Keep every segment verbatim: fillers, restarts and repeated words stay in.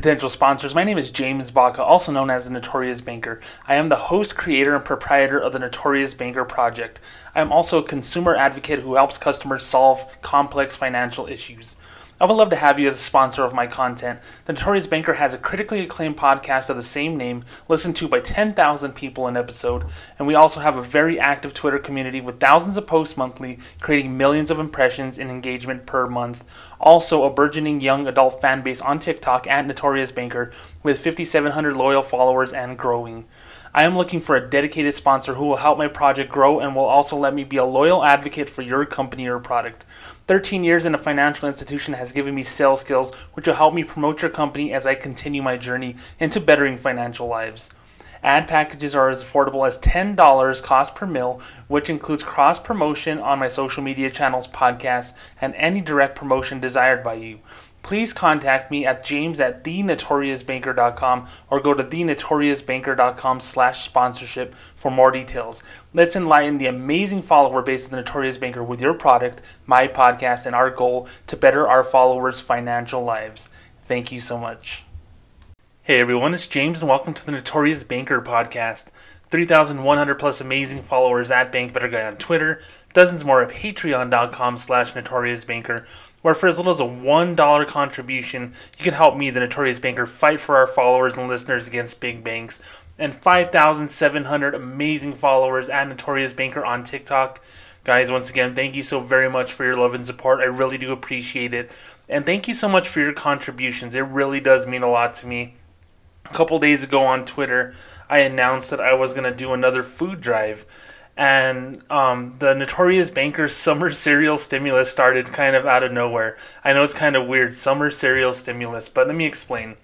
Potential sponsors, my name is James Baca, also known as The Notorious Banker. I am the host, creator, and proprietor of The Notorious Banker Project. I am also a consumer advocate who helps customers solve complex financial issues. I would love to have you as a sponsor of my content. The Notorious Banker has a critically acclaimed podcast of the same name, listened to by ten thousand people an episode, and we also have a very active Twitter community with thousands of posts monthly, creating millions of impressions and engagement per month. Also, a burgeoning young adult fan base on TikTok at Notorious Banker with fifty-seven hundred loyal followers and growing. I am looking for a dedicated sponsor who will help my project grow and will also let me be a loyal advocate for your company or product. thirteen years in a financial institution has given me sales skills, which will help me promote your company as I continue my journey into bettering financial lives. Ad packages are as affordable as ten dollars cost per mil, which includes cross-promotion on my social media channels, podcasts, and any direct promotion desired by you. Please contact me at james at the notorious banker dot com or go to the notorious banker dot com slash sponsorship for more details. Let's enlighten the amazing follower base of The Notorious Banker with your product, my podcast, and our goal to better our followers' financial lives. Thank you so much. Hey everyone, it's James and welcome to The Notorious Banker Podcast. three thousand one hundred plus amazing followers at Bank Better Guy on Twitter, dozens more at patreon.com slash Notorious Banker, where for as little as a one dollar contribution, you can help me, The Notorious Banker, fight for our followers and listeners against big banks, and five thousand seven hundred amazing followers at Notorious Banker on TikTok. Guys, once again, thank you so very much for your love and support. I really do appreciate it. And thank you so much for your contributions. It really does mean a lot to me. A couple days ago on Twitter, I announced that I was going to do another food drive. And um, the Notorious Banker's summer cereal stimulus started kind of out of nowhere. I know it's kind of weird, summer cereal stimulus, but let me explain.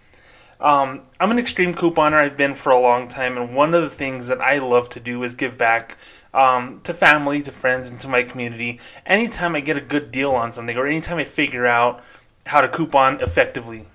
Um, I'm an extreme couponer. I've been for a long time, and one of the things that I love to do is give back um, to family, to friends, and to my community. Anytime I get a good deal on something or anytime I figure out how to coupon effectively.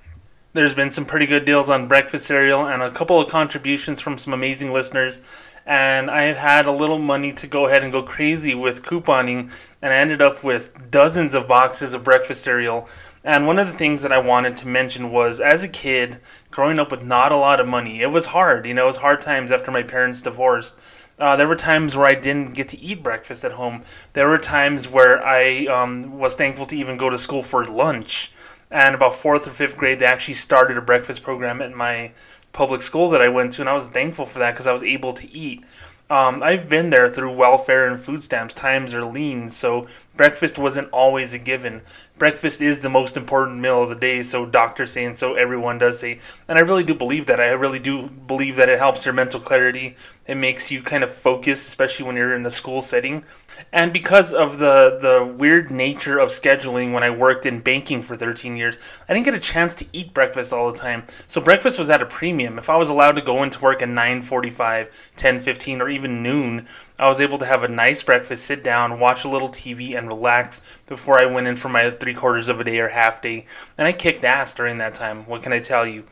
There's been some pretty good deals on breakfast cereal and a couple of contributions from some amazing listeners. And I've had a little money to go ahead and go crazy with couponing, and I ended up with dozens of boxes of breakfast cereal. And one of the things that I wanted to mention was, as a kid, growing up with not a lot of money, it was hard. You know, it was hard times after my parents divorced. Uh, there were times where I didn't get to eat breakfast at home. There were times where I um, was thankful to even go to school for lunch. And about fourth or fifth grade, they actually started a breakfast program at my public school that I went to, and I was thankful for that because I was able to eat. Um, I've been there through welfare and food stamps. Times are lean, so breakfast wasn't always a given. Breakfast is the most important meal of the day, so doctors say and so everyone does say. And I really do believe that. I really do believe that it helps your mental clarity. It makes you kind of focus, especially when you're in the school setting. And because of the, the weird nature of scheduling when I worked in banking for thirteen years, I didn't get a chance to eat breakfast all the time. So breakfast was at a premium. If I was allowed to go into work at nine forty-five, ten fifteen, or even noon, I was able to have a nice breakfast, sit down, watch a little T V, and relax before I went in for my three quarters of a day or half day. And I kicked ass during that time. What can I tell you?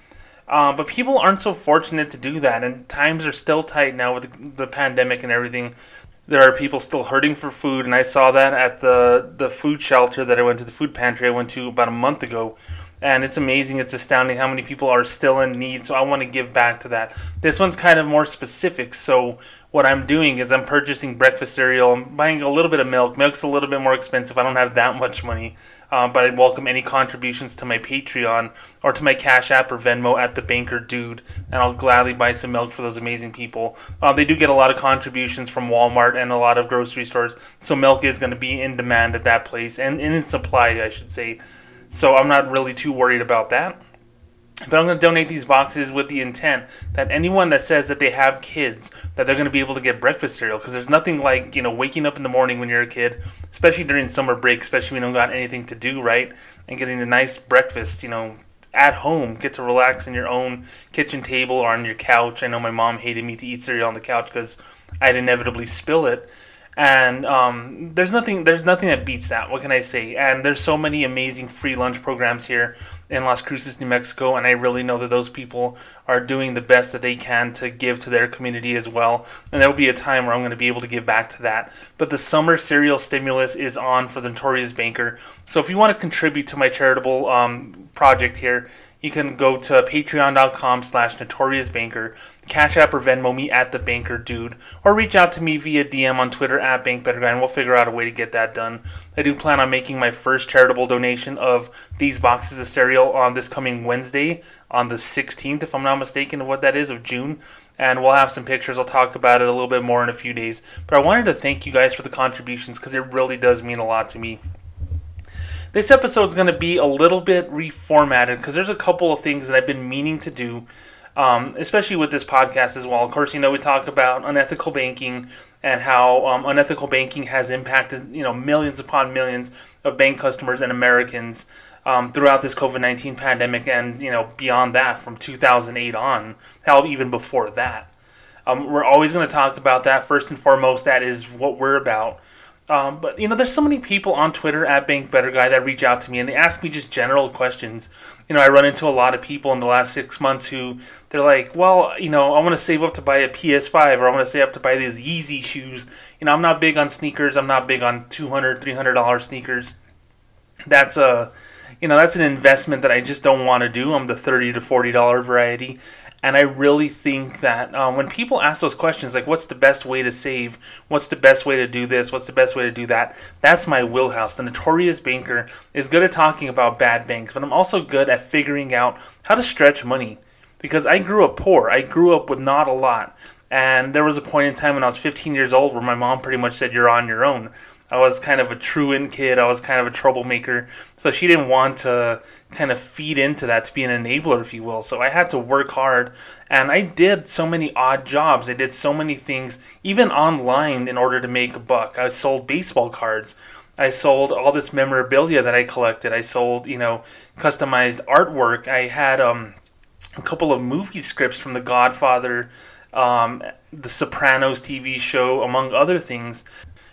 Uh, but people aren't so fortunate to do that, and times are still tight now with the pandemic and everything. There are people still hurting for food, and I saw that at the, the food shelter that I went to, the food pantry I went to about a month ago. And it's amazing, it's astounding how many people are still in need, so I want to give back to that. This one's kind of more specific, so what I'm doing is I'm purchasing breakfast cereal, I'm buying a little bit of milk. Milk's a little bit more expensive, I don't have that much money, uh, but I'd welcome any contributions to my Patreon or to my Cash App or Venmo at The Banker Dude, and I'll gladly buy some milk for those amazing people. Uh, they do get a lot of contributions from Walmart and a lot of grocery stores, so milk is going to be in demand at that place, and, and in supply, I should say. So I'm not really too worried about that. But I'm going to donate these boxes with the intent that anyone that says that they have kids, that they're going to be able to get breakfast cereal. Because there's nothing like, you know, waking up in the morning when you're a kid, especially during summer break, especially when you don't got anything to do, right? And getting a nice breakfast, you know, at home. Get to relax in your own kitchen table or on your couch. I know my mom hated me to eat cereal on the couch because I'd inevitably spill it. And um, there's nothing there's nothing that beats that, what can I say? And there's so many amazing free lunch programs here in Las Cruces, New Mexico, and I really know that those people are doing the best that they can to give to their community as well. And there will be a time where I'm going to be able to give back to that. But the summer cereal stimulus is on for The Notorious Banker. So if you want to contribute to my charitable um, project here, You can go to patreon.com slash notoriousbanker, Cash App or Venmo me at the banker dude, or reach out to me via D M on Twitter at bankbetterguy, and we'll figure out a way to get that done. I do plan on making my first charitable donation of these boxes of cereal on this coming Wednesday, on the sixteenth, if I'm not mistaken, of what that is, of June. And we'll have some pictures. I'll talk about it a little bit more in a few days. But I wanted to thank you guys for the contributions because it really does mean a lot to me. This episode is going to be a little bit reformatted because there's a couple of things that I've been meaning to do, um, especially with this podcast as well. Of course, you know, we talk about unethical banking and how um, unethical banking has impacted, you know, millions upon millions of bank customers and Americans Um, throughout this COVID nineteen pandemic and, you know, beyond that from two thousand eight on, hell, even before that. Um, we're always going to talk about that. First and foremost, that is what we're about. Um, but, you know, there's so many people on Twitter at BankBetterGuy that reach out to me and they ask me just general questions. You know, I run into a lot of people in the last six months who they're like, well, you know, I want to save up to buy a P S five, or I want to save up to buy these Yeezy shoes. You know, I'm not big on sneakers. I'm not big on two hundred dollars, three hundred dollars sneakers. That's a... You know, that's an investment that I just don't want to do. I'm the thirty to forty dollars variety. And I really think that um, when people ask those questions, like, what's the best way to save? What's the best way to do this? What's the best way to do that? That's my wheelhouse. The Notorious Banker is good at talking about bad banks, but I'm also good at figuring out how to stretch money. Because I grew up poor. I grew up with not a lot. And there was a point in time when I was fifteen years old where my mom pretty much said, you're on your own. I was kind of a truant kid. I was kind of a troublemaker. So she didn't want to kind of feed into that, to be an enabler, if you will. So I had to work hard. And I did so many odd jobs. I did so many things, even online, in order to make a buck. I sold baseball cards. I sold all this memorabilia that I collected. I sold, you know, customized artwork. I had um, a couple of movie scripts from the Godfather, um, the Sopranos T V show, among other things.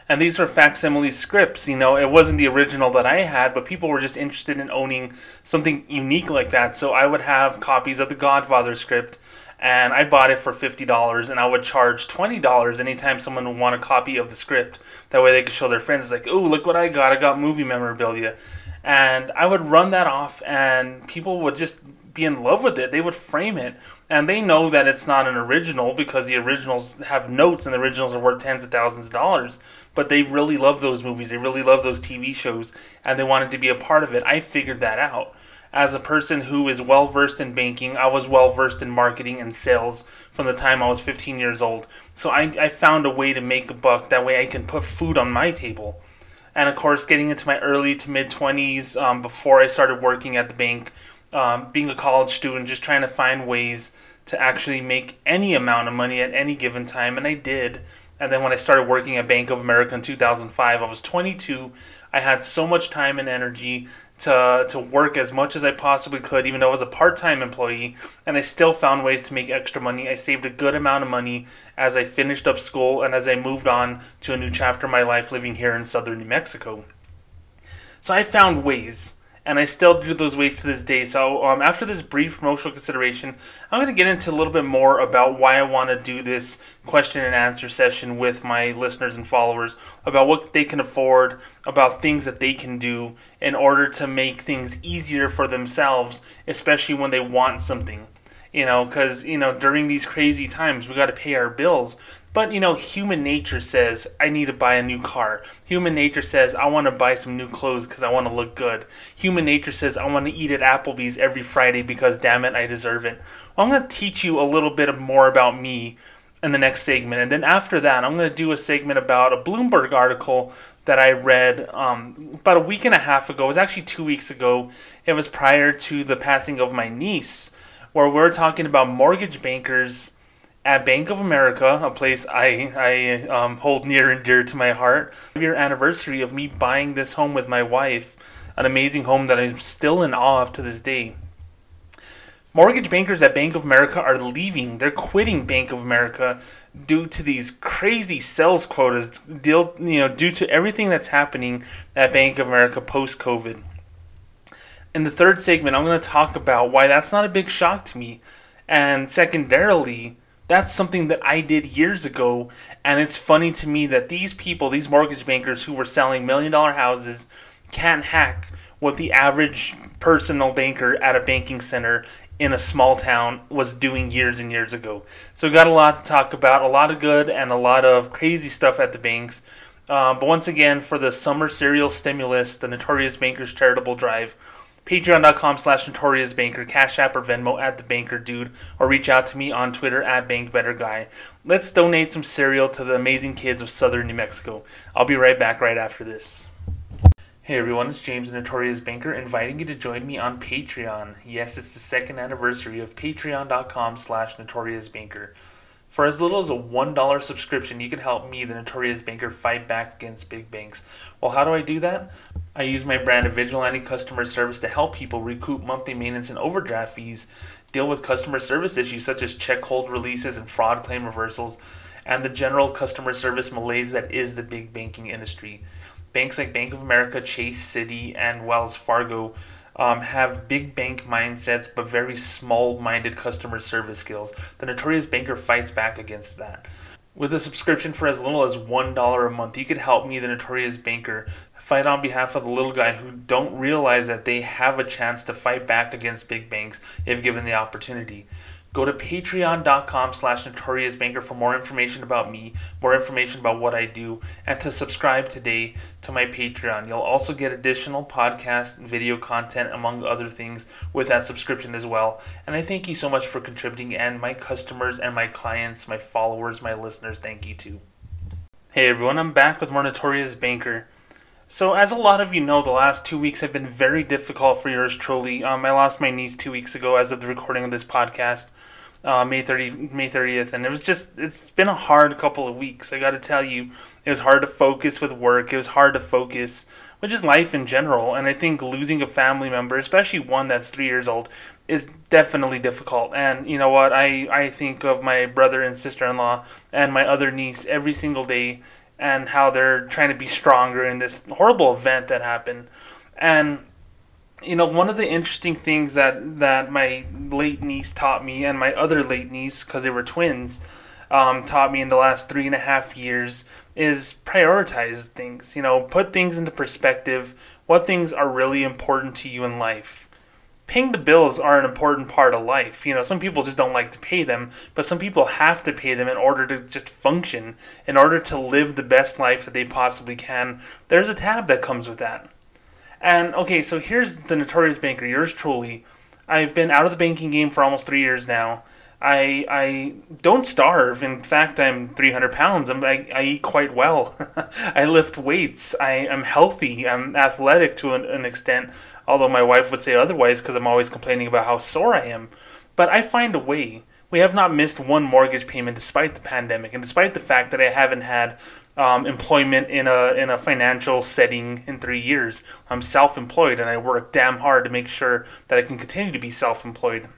And these are facsimile scripts, you know, it wasn't the original that I had, but people were just interested in owning something unique like that. So I would have copies of the Godfather script, and I bought it for fifty dollars, and I would charge twenty dollars anytime someone would want a copy of the script. That way they could show their friends, it's like, oh, look what I got, I got movie memorabilia. And I would run that off, and people would just be in love with it. They would frame it, and they know that it's not an original because the originals have notes, and the originals are worth tens of thousands of dollars. But they really love those movies, they really love those T V shows, and they wanted to be a part of it. I figured that out. As a person who is well versed in banking, I was well versed in marketing and sales from the time I was fifteen years old. So I, I found a way to make a buck. That way I can put food on my table. And of course, getting into my early to mid twenties, um, before I started working at the bank, Um, being a college student, just trying to find ways to actually make any amount of money at any given time, and I did. And then when I started working at Bank of America in two thousand five, I was twenty-two. I had so much time and energy to to work as much as I possibly could, even though I was a part-time employee, and I still found ways to make extra money. I saved a good amount of money as I finished up school and as I moved on to a new chapter of my life living here in southern New Mexico. So I found ways. And I still do those ways to this day. So um, after this brief promotional consideration, I'm going to get into a little bit more about why I want to do this question and answer session with my listeners and followers, about what they can afford, about things that they can do in order to make things easier for themselves, especially when they want something. You know, because, you know, during these crazy times, we got to pay our bills. But, you know, human nature says, I need to buy a new car. Human nature says, I want to buy some new clothes because I want to look good. Human nature says, I want to eat at Applebee's every Friday because, damn it, I deserve it. Well, I'm going to teach you a little bit more about me in the next segment. And then after that, I'm going to do a segment about a Bloomberg article that I read um, about a week and a half ago. It was actually two weeks ago. It was prior to the passing of my niece, where we're talking about mortgage bankers at Bank of America, a place I, I um, hold near and dear to my heart. Your anniversary of me buying this home with my wife, an amazing home that I'm still in awe of to this day. Mortgage bankers at Bank of America are leaving. They're quitting Bank of America due to these crazy sales quotas, deal, you know, due to everything that's happening at Bank of America post-COVID. In the third segment, I'm going to talk about why that's not a big shock to me. And secondarily, that's something that I did years ago, and it's funny to me that these people, these mortgage bankers who were selling million dollar houses, can't hack what the average personal banker at a banking center in a small town was doing years and years ago. So we got a lot to talk about, a lot of good and a lot of crazy stuff at the banks. Uh, but once again, for the summer cereal stimulus, the Notorious Bankers Charitable Drive, patreon.com slash Notorious Banker, Cash App or Venmo at The Banker Dude, or reach out to me on Twitter at BankBetterGuy. Let's donate some cereal to the amazing kids of southern New Mexico. I'll be right back right after this. Hey everyone, it's James, the Notorious Banker, inviting you to join me on Patreon. Yes, it's the second anniversary of patreon.com slash Notorious Banker. For as little as a one dollar subscription, you can help me, the Notorious Banker, fight back against big banks. Well, how do I do that? I use my brand of vigilante customer service to help people recoup monthly maintenance and overdraft fees, deal with customer service issues such as check hold releases and fraud claim reversals, and the general customer service malaise that is the big banking industry. Banks like Bank of America, Chase, Citi, and Wells Fargo Um, have big bank mindsets but very small-minded customer service skills. The Notorious Banker fights back against that. With a subscription for as little as one dollar a month, you could help me, the Notorious Banker, fight on behalf of the little guy who don't realize that they have a chance to fight back against big banks if given the opportunity. Go to patreon.com slash Notorious Banker for more information about me, more information about what I do, and to subscribe today to my Patreon. You'll also get additional podcast and video content, among other things, with that subscription as well. And I thank you so much for contributing, and my customers and my clients, my followers, my listeners, thank you too. Hey everyone, I'm back with more Notorious Banker. So as a lot of you know, the last two weeks have been very difficult for yours truly. Um, I lost my niece two weeks ago as of the recording of this podcast, uh, May thirtieth, and it was just, it's been a hard couple of weeks. I got to tell you, it was hard to focus with work. It was hard to focus with just life in general, and I think losing a family member, especially one that's three years old, is definitely difficult. And you know what? I, I think of my brother and sister-in-law and my other niece every single day, and how they're trying to be stronger in this horrible event that happened. And, you know, one of the interesting things that, that my late niece taught me, and my other late niece, because they were twins, um, taught me in the last three and a half years, is prioritize things. You know, put things into perspective, what things are really important to you in life. Paying the bills are an important part of life. You know, some people just don't like to pay them, but some people have to pay them in order to just function, in order to live the best life that they possibly can. There's a tab that comes with that. And, okay, so here's the Notorious Banker, yours truly. I've been out of the banking game for almost three years now. I I don't starve. In fact, I'm three hundred pounds. I'm, I, I eat quite well. I lift weights. I, I'm healthy. I'm athletic to an, an extent, although my wife would say otherwise because I'm always complaining about how sore I am. But I find a way. We have not missed one mortgage payment despite the pandemic and despite the fact that I haven't had um, employment in a in a financial setting in three years. I'm self-employed, and I work damn hard to make sure that I can continue to be self-employed.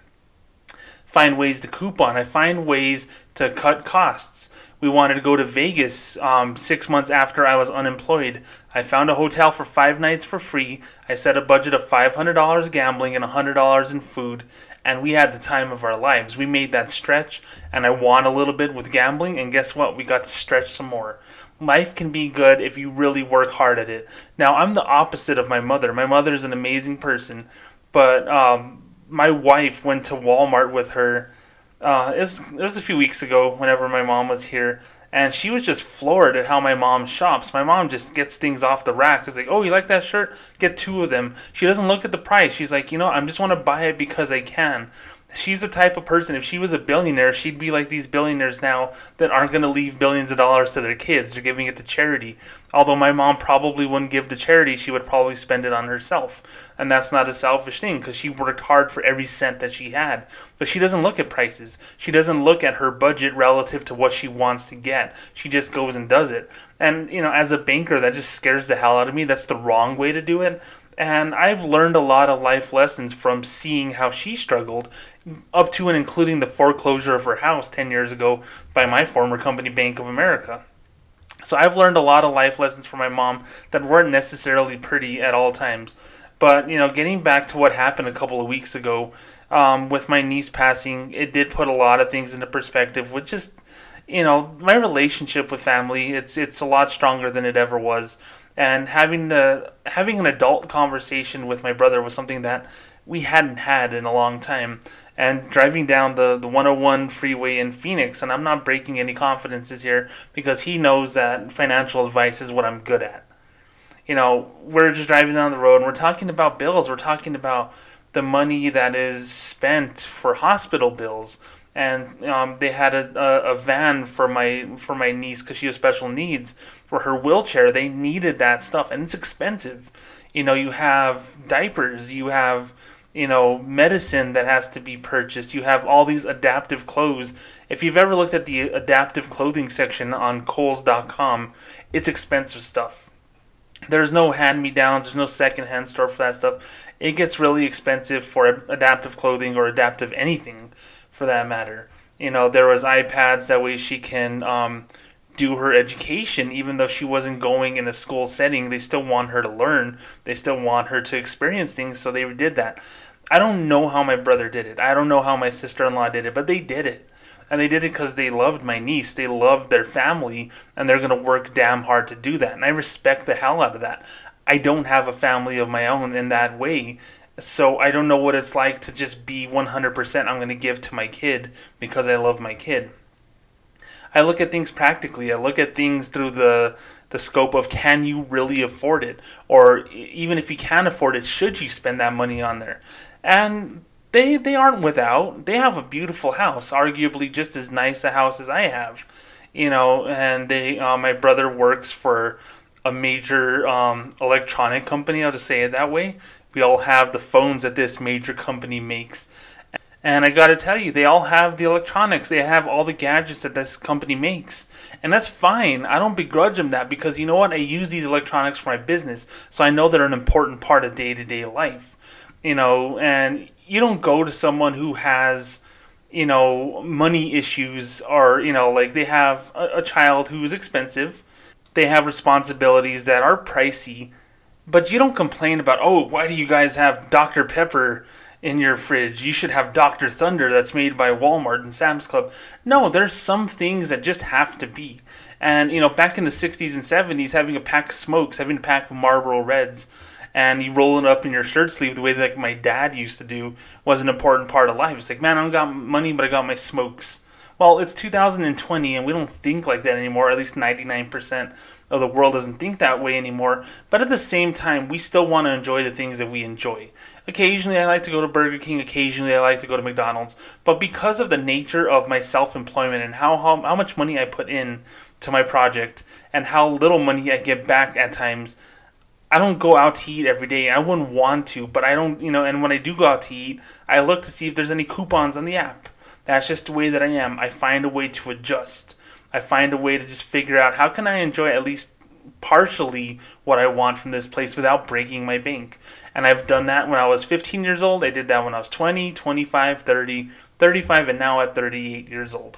Find ways to coupon. I find ways to cut costs. We wanted to go to Vegas um, six months after I was unemployed. I found a hotel for five nights for free. I set a budget of five hundred dollars gambling and one hundred dollars in food, and we had the time of our lives. We made that stretch, and I won a little bit with gambling, and guess what? We got to stretch some more. Life can be good if you really work hard at it. Now, I'm the opposite of my mother. My mother is an amazing person, but... Um, my wife went to Walmart with her, uh, it was, it was a few weeks ago whenever my mom was here, and she was just floored at how my mom shops. My mom just gets things off the rack. It's like, oh, you like that shirt? Get two of them. She doesn't look at the price. She's like, you know, I just want to buy it because I can. She's the type of person, if she was a billionaire, she'd be like these billionaires now that aren't going to leave billions of dollars to their kids. They're giving it to charity. Although my mom probably wouldn't give to charity, she would probably spend it on herself. And that's not a selfish thing because she worked hard for every cent that she had. But she doesn't look at prices. She doesn't look at her budget relative to what she wants to get. She just goes and does it. And, you know, as a banker, that just scares the hell out of me. That's the wrong way to do it. And I've learned a lot of life lessons from seeing how she struggled up to and including the foreclosure of her house ten years ago by my former company, Bank of America. So I've learned a lot of life lessons from my mom that weren't necessarily pretty at all times. But, you know, getting back to what happened a couple of weeks ago um, with my niece passing, it did put a lot of things into perspective, which is, you know, my relationship with family, it's it's a lot stronger than it ever was. And having the having an adult conversation with my brother was something that we hadn't had in a long time. And driving down the, the one oh one freeway in Phoenix, and I'm not breaking any confidences here because he knows that financial advice is what I'm good at. You know, we're just driving down the road and we're talking about bills. We're talking about the money that is spent for hospital bills. And um, they had a, a, a van for my for my niece because she has special needs for her wheelchair. They needed that stuff, and it's expensive. You know, you have diapers, you have, you know, medicine that has to be purchased. You have all these adaptive clothes. If you've ever looked at the adaptive clothing section on Kohl's dot com, it's expensive stuff. There's no hand-me-downs. There's no second-hand store for that stuff. It gets really expensive for adaptive clothing or adaptive anything, for that matter. You know, there was iPads, that way she can um, do her education, even though she wasn't going in a school setting. They still want her to learn. They still want her to experience things, so they did that. I don't know how my brother did it. I don't know how my sister-in-law did it, but they did it. And they did it because they loved my niece. They loved their family, and they're going to work damn hard to do that. And I respect the hell out of that. I don't have a family of my own in that way. So I don't know what it's like to just be one hundred percent I'm going to give to my kid because I love my kid. I look at things practically. I look at things through the the scope of, can you really afford it? Or even if you can afford it, should you spend that money on there? And they, they aren't without. They have a beautiful house, arguably just as nice a house as I have. You know, and they uh, my brother works for a major um, electronic company, I'll just say it that way. We all have the phones that this major company makes. And I gotta tell you, they all have the electronics. They have all the gadgets that this company makes. And that's fine. I don't begrudge them that because, you know what, I use these electronics for my business. So I know they're an important part of day-to-day life. You know, and you don't go to someone who has, you know, money issues or, you know, like they have a, a child who is expensive. They have responsibilities that are pricey. But you don't complain about, oh, why do you guys have Doctor Pepper in your fridge? You should have Doctor Thunder that's made by Walmart and Sam's Club. No, there's some things that just have to be. And, you know, back in the sixties and seventies, having a pack of smokes, having a pack of Marlboro Reds, and you roll it up in your shirt sleeve the way that, like, my dad used to do was an important part of life. It's like, man, I don't got money, but I got my smokes. Well, it's two thousand twenty, and we don't think like that anymore, at least ninety-nine percent of the world doesn't think that way anymore. But at the same time, we still want to enjoy the things that we enjoy. Occasionally, I like to go to Burger King. Occasionally, I like to go to McDonald's. But because of the nature of my self-employment and how, how, how much money I put in to my project and how little money I get back at times, I don't go out to eat every day. I wouldn't want to, but I don't, you know, and when I do go out to eat, I look to see if there's any coupons on the app. That's just the way that I am. I find a way to adjust. I find a way to just figure out how can I enjoy at least partially what I want from this place without breaking my bank. And I've done that when I was fifteen years old. I did that when I was twenty, twenty-five, thirty, thirty-five, and now at thirty-eight years old.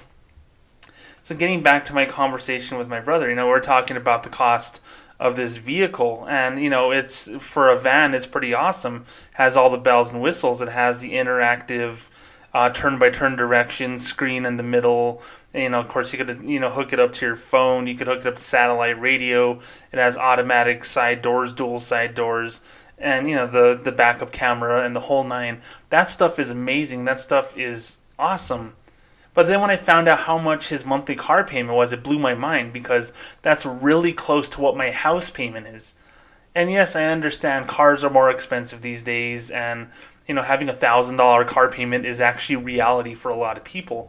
So getting back to my conversation with my brother, you know, we're talking about the cost of this vehicle. And, you know, it's for a van, it's pretty awesome. It has all the bells and whistles. It has the interactive Uh, turn-by-turn directions, screen in the middle. You know, of course, you could, you know, hook it up to your phone. You could hook it up to satellite radio. It has automatic side doors, dual side doors, and, you know, the, the backup camera and the whole nine. That stuff is amazing. That stuff is awesome. But then when I found out how much his monthly car payment was, it blew my mind because that's really close to what my house payment is. And yes, I understand cars are more expensive these days, and you know, having a one thousand dollars car payment is actually reality for a lot of people.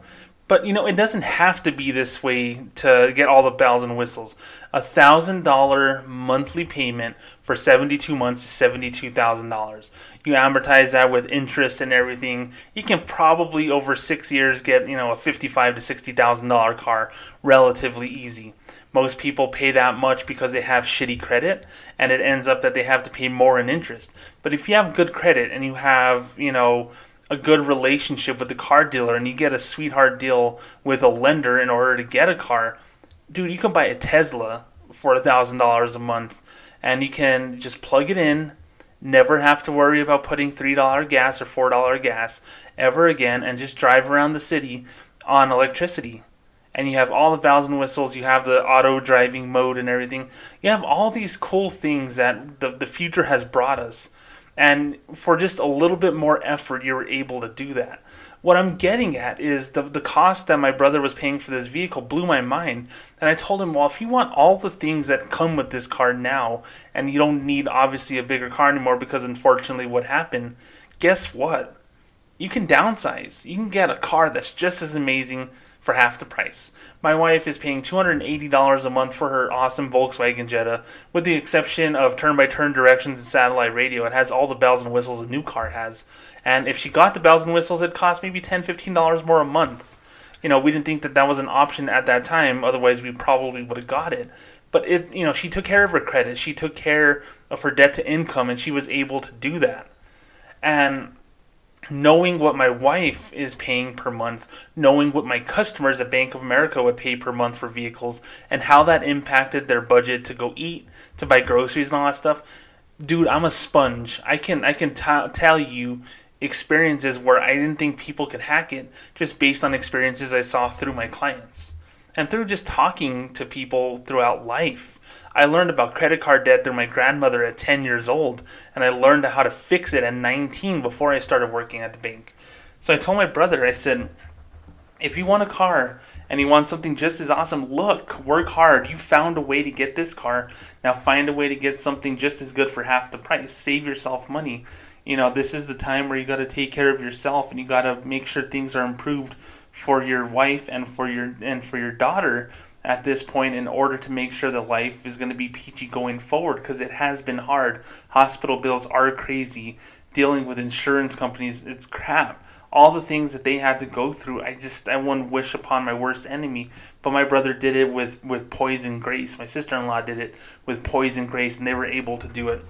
But, you know, it doesn't have to be this way to get all the bells and whistles. A one thousand dollars monthly payment for seventy-two months is seventy-two thousand dollars. You amortize that with interest and everything. You can probably, over six years, get, you know, a fifty-five thousand to sixty thousand dollars car relatively easy. Most people pay that much because they have shitty credit, and it ends up that they have to pay more in interest. But if you have good credit and you have, you know, a good relationship with the car dealer and you get a sweetheart deal with a lender in order to get a car, dude, you can buy a Tesla for one thousand dollars a month, and you can just plug it in, never have to worry about putting three dollars gas or four dollars gas ever again, and just drive around the city on electricity. and you have all the bells and whistles, you have the auto driving mode and everything. You have all these cool things that the, the future has brought us. And for just a little bit more effort, you were able to do that. What I'm getting at is the, the cost that my brother was paying for this vehicle blew my mind. And I told him, well, if you want all the things that come with this car now, and you don't need, obviously, a bigger car anymore because, unfortunately, what happened, guess what? You can downsize. You can get a car that's just as amazing for half the price. My wife is paying two hundred eighty dollars a month for her awesome Volkswagen Jetta, with the exception of turn-by-turn directions and satellite radio. It has all the bells and whistles a new car has. And if she got the bells and whistles, it cost maybe ten dollars, fifteen dollars more a month. You know, we didn't think that that was an option at that time. Otherwise, we probably would have got it. But, it, you know, she took care of her credit. She took care of her debt to income, and she was able to do that. And knowing what my wife is paying per month, knowing what my customers at Bank of America would pay per month for vehicles, and how that impacted their budget to go eat, to buy groceries and all that stuff, dude, I'm a sponge. I can I can t- tell you experiences where I didn't think people could hack it just based on experiences I saw through my clients. And through just talking to people throughout life, I learned about credit card debt through my grandmother at ten years old, and I learned how to fix it at nineteen before I started working at the bank. So I told my brother, I said, if you want a car and you want something just as awesome, look, work hard. You found a way to get this car. Now find a way to get something just as good for half the price. Save yourself money. You know, this is the time where you got to take care of yourself, and you got to make sure things are improved for your wife and for your and for your daughter at this point, in order to make sure that life is going to be peachy going forward, because it has been hard. Hospital bills are crazy. Dealing with insurance companies, it's crap. All the things that they had to go through, I just I wouldn't wish upon my worst enemy. But my brother did it with with poise and grace. My sister-in-law did it with poise and grace, and they were able to do it.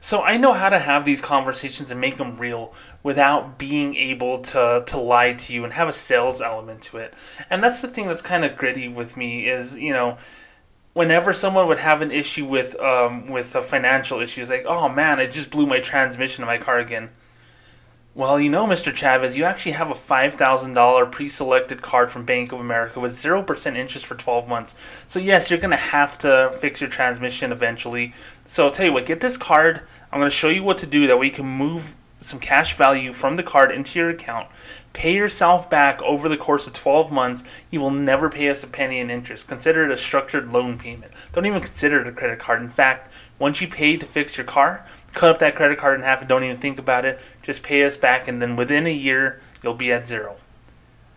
So I know how to have these conversations and make them real without being able to, to lie to you and have a sales element to it. And that's the thing that's kind of gritty with me is, you know, whenever someone would have an issue with um with a financial issue, it's like, oh man, I just blew my transmission of my car again. Well, you know, Mister Chavez, you actually have a five thousand dollars pre-selected card from Bank of America with zero percent interest for twelve months. So yes, you're going to have to fix your transmission eventually. So I'll tell you what, get this card. I'm going to show you what to do. That way you can move some cash value from the card into your account. Pay yourself back over the course of twelve months. You will never pay us a penny in interest. Consider it a structured loan payment. Don't even consider it a credit card. In fact, once you pay to fix your car, cut up that credit card in half and don't even think about it. Just pay us back, and then within a year, you'll be at zero.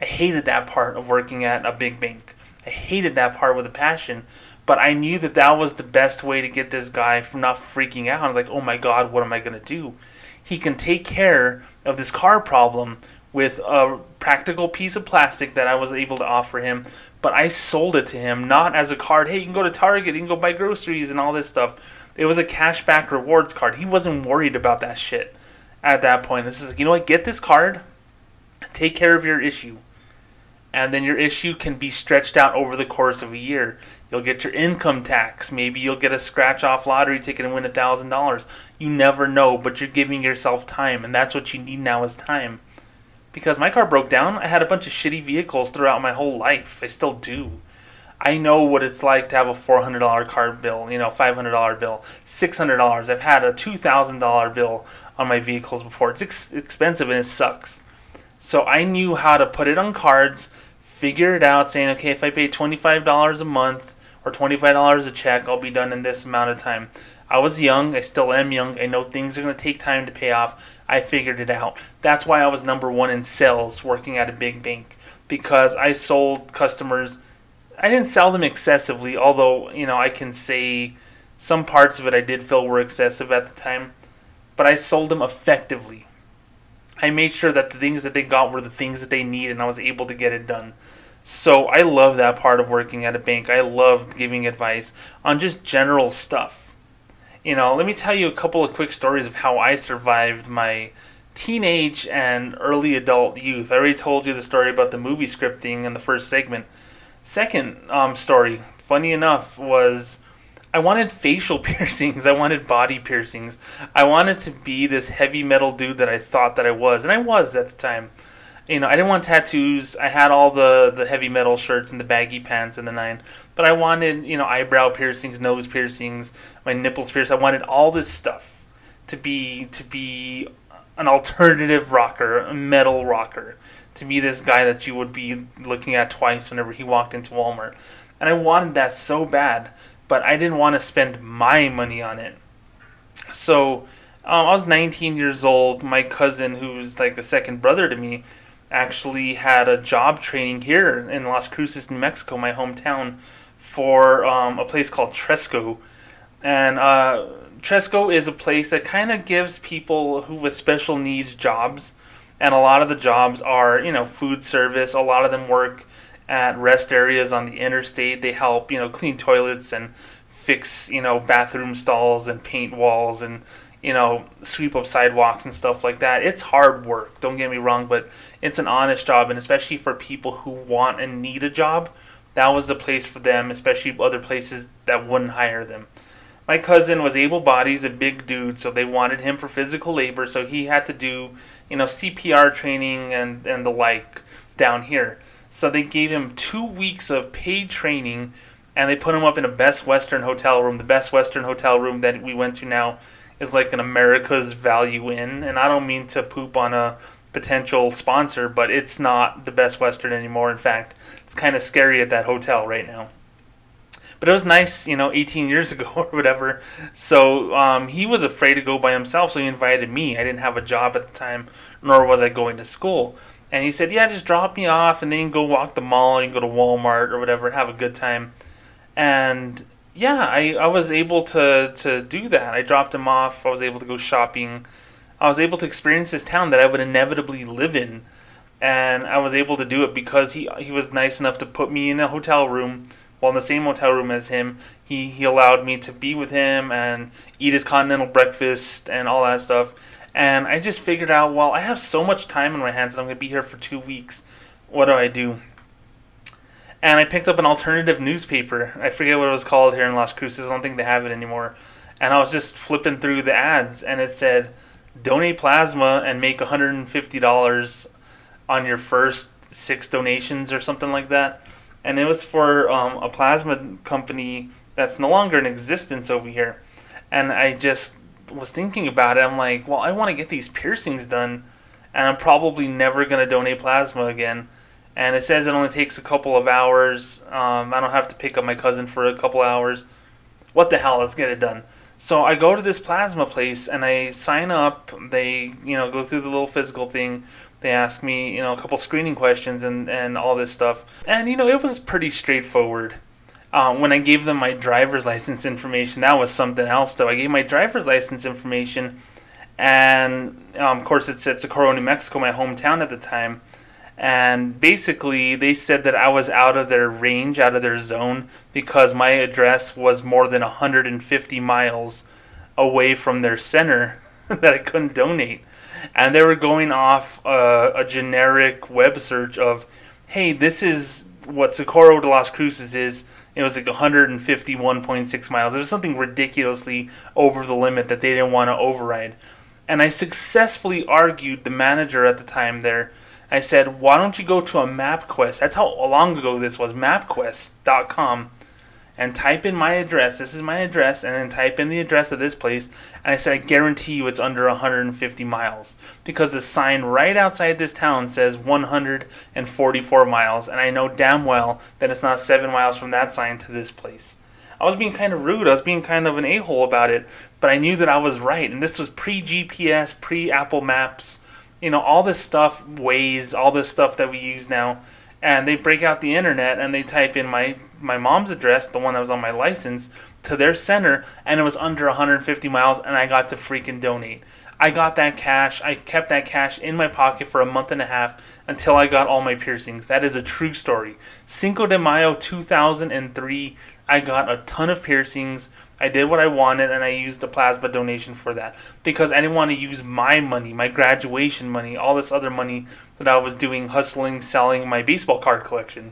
I hated that part of working at a big bank. I hated that part with a passion, but I knew that that was the best way to get this guy from not freaking out. I was like, oh my God, what am I going to do? He can take care of this car problem with a practical piece of plastic that I was able to offer him, but I sold it to him, not as a card. Hey, you can go to Target, you can go buy groceries and all this stuff. It was a cashback rewards card. He wasn't worried about that shit at that point. This is like, you know what? Get this card. Take care of your issue. And then your issue can be stretched out over the course of a year. You'll get your income tax. Maybe you'll get a scratch-off lottery ticket and win one thousand dollars. You never know, but you're giving yourself time. And that's what you need now is time. Because my car broke down. I had a bunch of shitty vehicles throughout my whole life. I still do. I know what it's like to have a four hundred dollars card bill, you know, five hundred dollars bill, six hundred dollars. I've had a two thousand dollars bill on my vehicles before. It's ex- expensive and it sucks. So I knew how to put it on cards, figure it out, saying, okay, if I pay twenty-five dollars a month or twenty-five dollars a check, I'll be done in this amount of time. I was young. I still am young. I know things are going to take time to pay off. I figured it out. That's why I was number one in sales working at a big bank, because I sold customers. I didn't sell them excessively, although, you know, I can say some parts of it I did feel were excessive at the time, but I sold them effectively. I made sure that the things that they got were the things that they need, and I was able to get it done. So I love that part of working at a bank. I loved giving advice on just general stuff. You know, let me tell you a couple of quick stories of how I survived my teenage and early adult youth. I already told you the story about the movie script thing in the first segment. Second um, story, funny enough, was I wanted facial piercings. I wanted body piercings. I wanted to be this heavy metal dude that I thought that I was, and I was at the time. you know, I didn't want tattoos. I had all the, the heavy metal shirts and the baggy pants and the nine. But I wanted, you know, eyebrow piercings, nose piercings, my nipples pierced. I wanted all this stuff to be to be an alternative rocker, a metal rocker. To be this guy that you would be looking at twice whenever he walked into Walmart. And I wanted that so bad. But I didn't want to spend my money on it. So um, I was nineteen years old. My cousin, who's like a second brother to me, actually had a job training here in Las Cruces, New Mexico, my hometown, for um, a place called Tresco. And uh, Tresco is a place that kind of gives people who with special needs jobs. And a lot of the jobs are, you know, food service. A lot of them work at rest areas on the interstate. They help, you know, clean toilets and fix, you know, bathroom stalls and paint walls and, you know, sweep up sidewalks and stuff like that. It's hard work, don't get me wrong, but it's an honest job, and especially for people who want and need a job, that was the place for them, especially other places that wouldn't hire them. My cousin was able-bodied, he's a big dude, so they wanted him for physical labor, so he had to do, you know, C P R training and, and the like down here. So they gave him two weeks of paid training, and they put him up in a Best Western hotel room. The Best Western hotel room that we went to now is like an America's Value Inn, and I don't mean to poop on a potential sponsor, but it's not the Best Western anymore. In fact, it's kind of scary at that hotel right now. But it was nice, you know, eighteen years ago or whatever. So um, he was afraid to go by himself, so he invited me. I didn't have a job at the time, nor was I going to school. And he said, yeah, just drop me off, and then you can go walk the mall, you can go to Walmart or whatever, have a good time. And, yeah, I, I was able to, to do that. I dropped him off. I was able to go shopping. I was able to experience this town that I would inevitably live in. And I was able to do it because he he was nice enough to put me in a hotel room. Well, in the same hotel room as him, he, he allowed me to be with him and eat his continental breakfast and all that stuff. And I just figured out, well, I have so much time on my hands that I'm going to be here for two weeks. What do I do? And I picked up an alternative newspaper. I forget what it was called here in Las Cruces. I don't think they have it anymore. And I was just flipping through the ads, and it said, donate plasma and make one hundred fifty dollars on your first six donations or something like that. And it was for um, a plasma company that's no longer in existence over here. And I just was thinking about it. I'm like, well, I want to get these piercings done, and I'm probably never going to donate plasma again. And it says it only takes a couple of hours. Um, I don't have to pick up my cousin for a couple hours. What the hell? Let's get it done. So I go to this plasma place, and I sign up. They, you know, go through the little physical thing. They asked me, you know, a couple screening questions and, and all this stuff. And, you know, it was pretty straightforward. Uh, when I gave them my driver's license information, that was something else, though. I gave my driver's license information, and, um, of course, it said Socorro, New Mexico, my hometown at the time. And basically, they said that I was out of their range, out of their zone, because my address was more than one hundred fifty miles away from their center that I couldn't donate. And they were going off uh, a generic web search of, hey, this is what Socorro de Las Cruces is. It was like one hundred fifty-one point six miles. It was something ridiculously over the limit that they didn't want to override. And I successfully argued the manager at the time there. I said, why don't you go to a MapQuest? That's how long ago this was, map quest dot com. And type in my address, this is my address, and then type in the address of this place, and I said, I guarantee you it's under one hundred fifty miles, because the sign right outside this town says one hundred forty-four miles, and I know damn well that it's not seven miles from that sign to this place. I was being kind of rude, I was being kind of an a-hole about it, but I knew that I was right, and this was pre-G P S, pre-Apple Maps, you know, all this stuff, Waze, all this stuff that we use now. And they break out the internet, and they type in my, my mom's address, the one that was on my license, to their center, and it was under one hundred fifty miles, and I got to freaking donate. I got that cash. I kept that cash in my pocket for a month and a half until I got all my piercings. That is a true story. Cinco de Mayo two thousand three, I got a ton of piercings. I did what I wanted, and I used the plasma donation for that because I didn't want to use my money, my graduation money, all this other money that I was doing, hustling, selling my baseball card collection.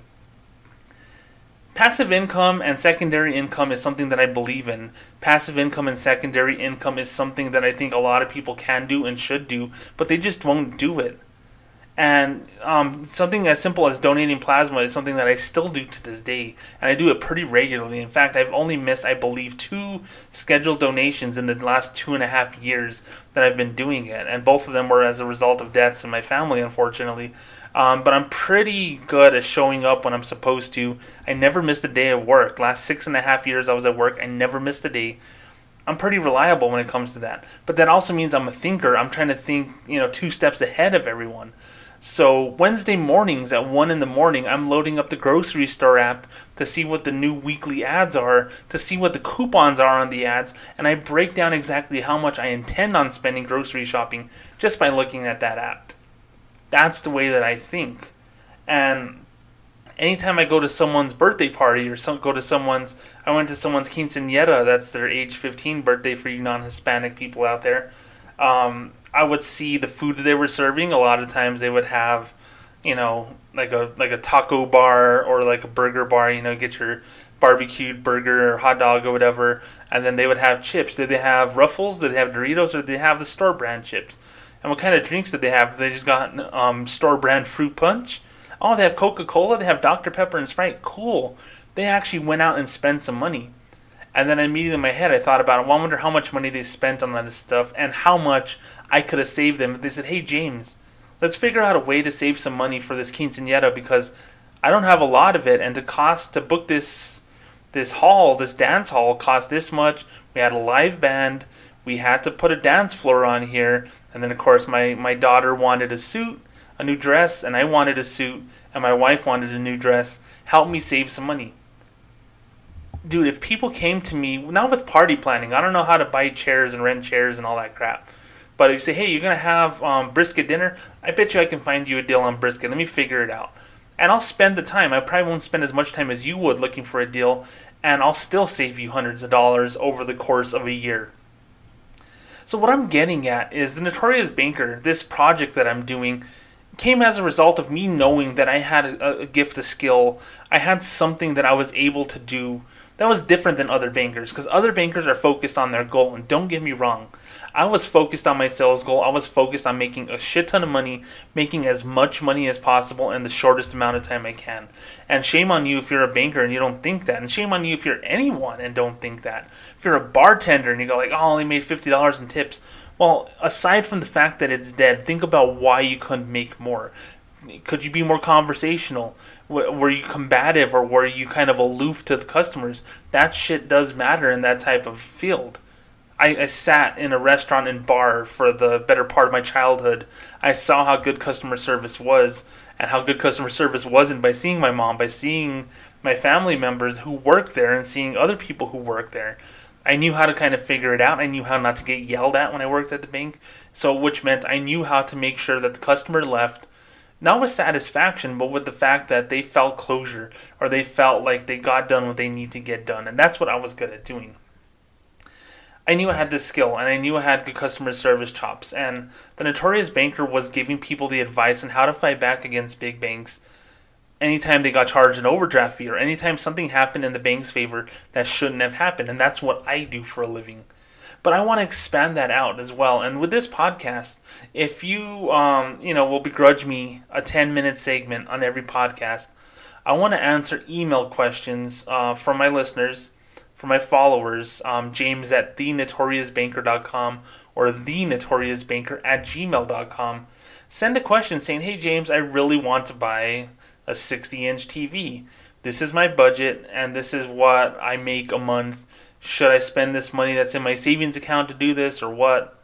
Passive income and secondary income is something that I believe in. Passive income and secondary income is something that I think a lot of people can do and should do, but they just won't do it. And um, something as simple as donating plasma is something that I still do to this day, and I do it pretty regularly. In fact, I've only missed, I believe, two scheduled donations in the last two and a half years that I've been doing it, and both of them were as a result of deaths in my family, unfortunately. Um, but I'm pretty good at showing up when I'm supposed to. I never missed a day of work. Last six and a half years I was at work, I never missed a day. I'm pretty reliable when it comes to that. But that also means I'm a thinker. I'm trying to think, you know, two steps ahead of everyone. So Wednesday mornings at one in the morning, I'm loading up the grocery store app to see what the new weekly ads are, to see what the coupons are on the ads, and I break down exactly how much I intend on spending grocery shopping just by looking at that app. That's the way that I think. And anytime I go to someone's birthday party or some, go to someone's, I went to someone's quinceañera, that's their age fifteen birthday for you non-Hispanic people out there, um, I would see the food that they were serving. A lot of times they would have, you know, like a like a taco bar or like a burger bar, you know, get your barbecued burger or hot dog or whatever, and then they would have chips. Did they have Ruffles? Did they have Doritos? Or did they have the store brand chips? And what kind of drinks did they have? Did they just got um, store brand fruit punch? Oh, they have Coca-Cola? They have Doctor Pepper and Sprite? Cool. They actually went out and spent some money. And then immediately in my head, I thought about it. Well, I wonder how much money they spent on this stuff and how much I could have saved them. They said, hey, James, let's figure out a way to save some money for this quinceañera because I don't have a lot of it. And the cost to book this this hall, this dance hall, cost this much. We had a live band. We had to put a dance floor on here. And then, of course, my, my daughter wanted a suit, a new dress, and I wanted a suit, and my wife wanted a new dress. Help me save some money. Dude, if people came to me, not with party planning, I don't know how to buy chairs and rent chairs and all that crap, but if you say, hey, you're going to have um, brisket dinner, I bet you I can find you a deal on brisket. Let me figure it out. And I'll spend the time. I probably won't spend as much time as you would looking for a deal, and I'll still save you hundreds of dollars over the course of a year. So what I'm getting at is the Notorious Banker, this project that I'm doing, came as a result of me knowing that I had a, a gift, a skill. I had something that I was able to do that was different than other bankers, because other bankers are focused on their goal, and don't get me wrong, I was focused on my sales goal. I was focused on making a shit ton of money, making as much money as possible in the shortest amount of time I can. And shame on you if you're a banker and you don't think that, and shame on you if you're anyone and don't think that. If you're a bartender and you go like, oh, I only made fifty dollars in tips, well, aside from the fact that it's dead, think about why you couldn't make more. Could you be more conversational? Were you combative, or were you kind of aloof to the customers? That shit does matter in that type of field. I, I sat in a restaurant and bar for the better part of my childhood. I saw how good customer service was and how good customer service wasn't by seeing my mom, by seeing my family members who worked there and seeing other people who worked there. I knew how to kind of figure it out. I knew how not to get yelled at when I worked at the bank, so which meant I knew how to make sure that the customer left not with satisfaction, but with the fact that they felt closure, or they felt like they got done what they need to get done. And that's what I was good at doing. I knew I had this skill, and I knew I had good customer service chops. And the Notorious Banker was giving people the advice on how to fight back against big banks anytime they got charged an overdraft fee, or anytime something happened in the bank's favor that shouldn't have happened. And that's what I do for a living. But I want to expand that out as well. And with this podcast, if you, um, you know, will begrudge me a ten-minute segment on every podcast, I want to answer email questions uh, from my listeners, from my followers, um, James at the notorious banker dot com or thenotoriousbanker at gmail dot com. Send a question saying, hey, James, I really want to buy a sixty-inch T V. This is my budget, and this is what I make a month. Should I spend this money that's in my savings account to do this, or what?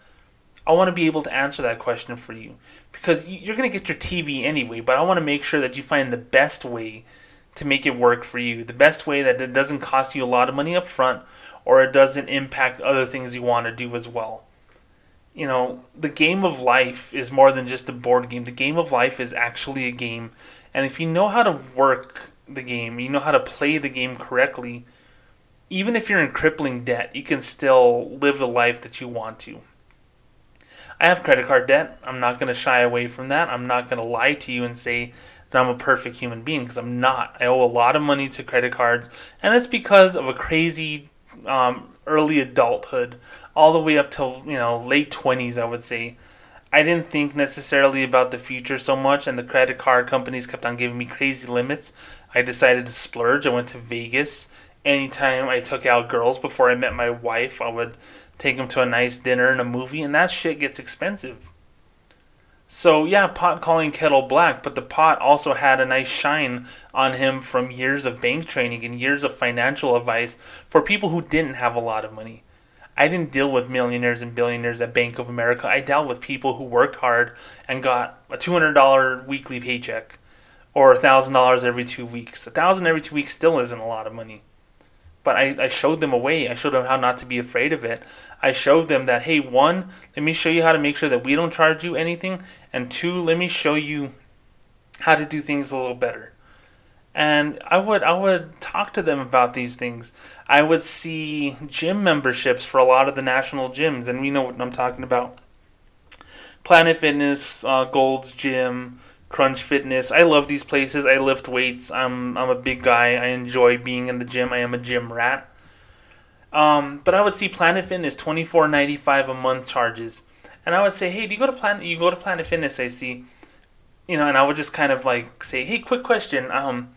I want to be able to answer that question for you, because you're going to get your T V anyway, but I want to make sure that you find the best way to make it work for you, the best way that it doesn't cost you a lot of money up front, or it doesn't impact other things you want to do as well. You know, the game of life is more than just a board game. The game of life is actually a game, and if you know how to work the game, you know how to play the game correctly, even if you're in crippling debt, you can still live the life that you want to. I have credit card debt. I'm not going to shy away from that. I'm not going to lie to you and say that I'm a perfect human being, because I'm not. I owe a lot of money to credit cards, and it's because of a crazy um, early adulthood, all the way up till, you know, late twenties, I would say. I didn't think necessarily about the future so much, and the credit card companies kept on giving me crazy limits. I decided to splurge. I went to Vegas. Anytime I took out girls before I met my wife, I would take them to a nice dinner and a movie, and that shit gets expensive. So yeah, pot calling kettle black, but the pot also had a nice shine on him from years of bank training and years of financial advice for people who didn't have a lot of money. I didn't deal with millionaires and billionaires at Bank of America. I dealt with people who worked hard and got a two hundred dollars weekly paycheck or one thousand dollars every two weeks. one thousand dollars every two weeks still isn't a lot of money. But I, I showed them a way. I showed them how not to be afraid of it. I showed them that, hey, one, let me show you how to make sure that we don't charge you anything. And two, let me show you how to do things a little better. And I would I would talk to them about these things. I would see gym memberships for a lot of the national gyms. And we know what I'm talking about. Planet Fitness, uh, Gold's Gym, Crunch Fitness. I love these places. I lift weights. I'm I'm a big guy. I enjoy being in the gym. I am a gym rat. Um, but I would see Planet Fitness twenty-four ninety-five a month charges, and I would say, hey, do you go to Planet? You go to Planet Fitness? I see, you know, and I would just kind of like say, hey, quick question. Um,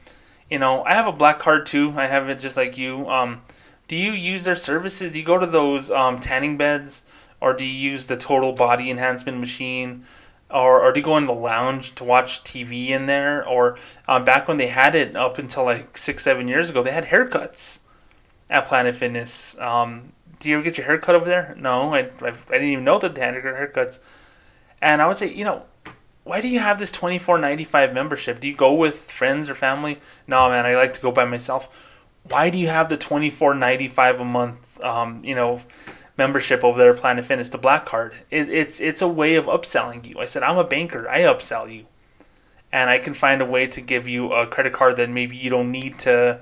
you know, I have a black card too. I have it just like you. Um, do you use their services? Do you go to those um tanning beds, or do you use the total body enhancement machine? Or, or do you go in the lounge to watch T V in there? Or uh, back when they had it up until like six, seven years ago, they had haircuts at Planet Fitness. Um, do you ever get your haircut over there? No, I, I, I didn't even know that they had haircuts. And I would say, you know, why do you have this twenty-four ninety-five membership? Do you go with friends or family? No, man, I like to go by myself. Why do you have the twenty-four ninety-five a month, um, you know, membership over there at Planet Fitness, the black card? It, it's it's a way of upselling you. I said, I'm a banker. I upsell you. And I can find a way to give you a credit card that maybe you don't need to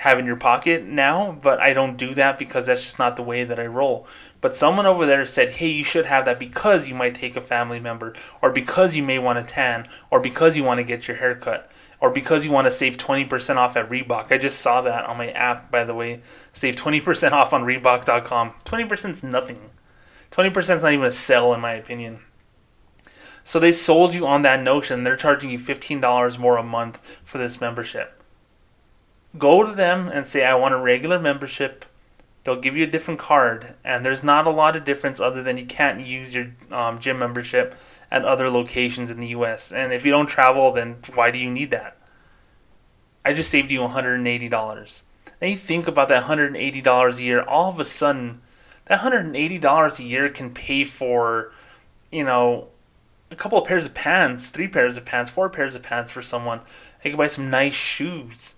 have in your pocket now, but I don't do that because that's just not the way that I roll. But someone over there said, hey, you should have that because you might take a family member, or because you may want to tan, or because you want to get your hair cut, or because you want to save twenty percent off at Reebok. I just saw that on my app, by the way. Save twenty percent off on Reebok dot com. twenty percent is nothing. twenty percent is not even a sell, in my opinion. So they sold you on that notion. They're charging you fifteen dollars more a month for this membership. Go to them and say, I want a regular membership. They'll give you a different card. And there's not a lot of difference other than you can't use your um, gym membership at other locations in the U S. And if you don't travel, then why do you need that? I just saved you one hundred eighty dollars. Now you think about that one hundred eighty dollars a year. All of a sudden, that one hundred eighty dollars a year can pay for, you know, a couple of pairs of pants, three pairs of pants, four pairs of pants for someone. They can buy some nice shoes.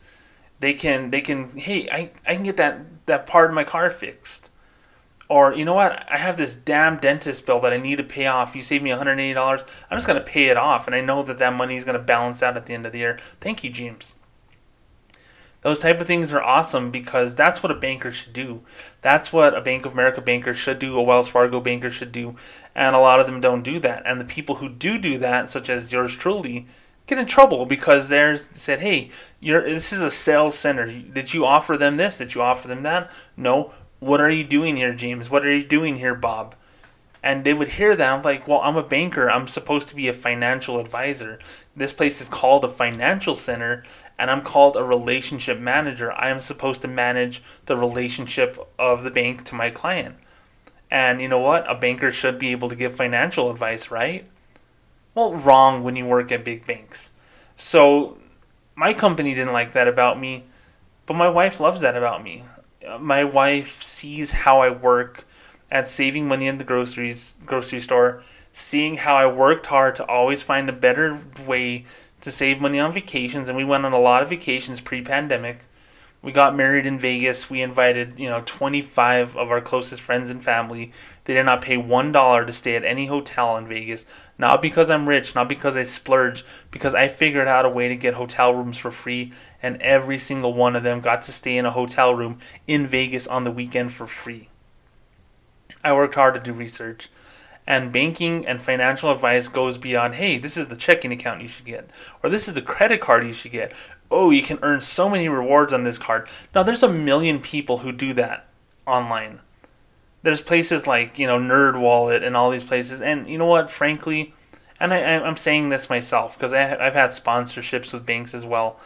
They can, they can. Hey, I, I can get that, that part of my car fixed. Or, you know what, I have this damn dentist bill that I need to pay off. You saved me one hundred eighty dollars. I'm just going to pay it off, and I know that that money is going to balance out at the end of the year. Thank you, James. Those type of things are awesome because that's what a banker should do. That's what a Bank of America banker should do, a Wells Fargo banker should do, and a lot of them don't do that. And the people who do do that, such as yours truly, get in trouble because they said, hey, you're, this is a sales center. Did you offer them this? Did you offer them that? No. What are you doing here, James? What are you doing here, Bob? And they would hear that. I'm like, well, I'm a banker. I'm supposed to be a financial advisor. This place is called a financial center, and I'm called a relationship manager. I am supposed to manage the relationship of the bank to my client. And you know what? A banker should be able to give financial advice, right? Well, wrong when you work at big banks. So my company didn't like that about me, but my wife loves that about me. My wife sees how I work at saving money in the groceries grocery store, seeing how I worked hard to always find a better way to save money on vacations. And we went on a lot of vacations pre-pandemic. We got married in Vegas. We invited, you know, twenty-five of our closest friends and family. They did not pay one dollar to stay at any hotel in Vegas. Not because I'm rich, not because I splurge, because I figured out a way to get hotel rooms for free, and every single one of them got to stay in a hotel room in Vegas on the weekend for free. I worked hard to do research. And banking and financial advice goes beyond, hey, this is the checking account you should get, or this is the credit card you should get. Oh, you can earn so many rewards on this card. Now, there's a million people who do that online. there's places like, you know, Nerd Wallet and all these places. And you know what, frankly, and I, I'm saying this myself because I've had sponsorships with banks as well.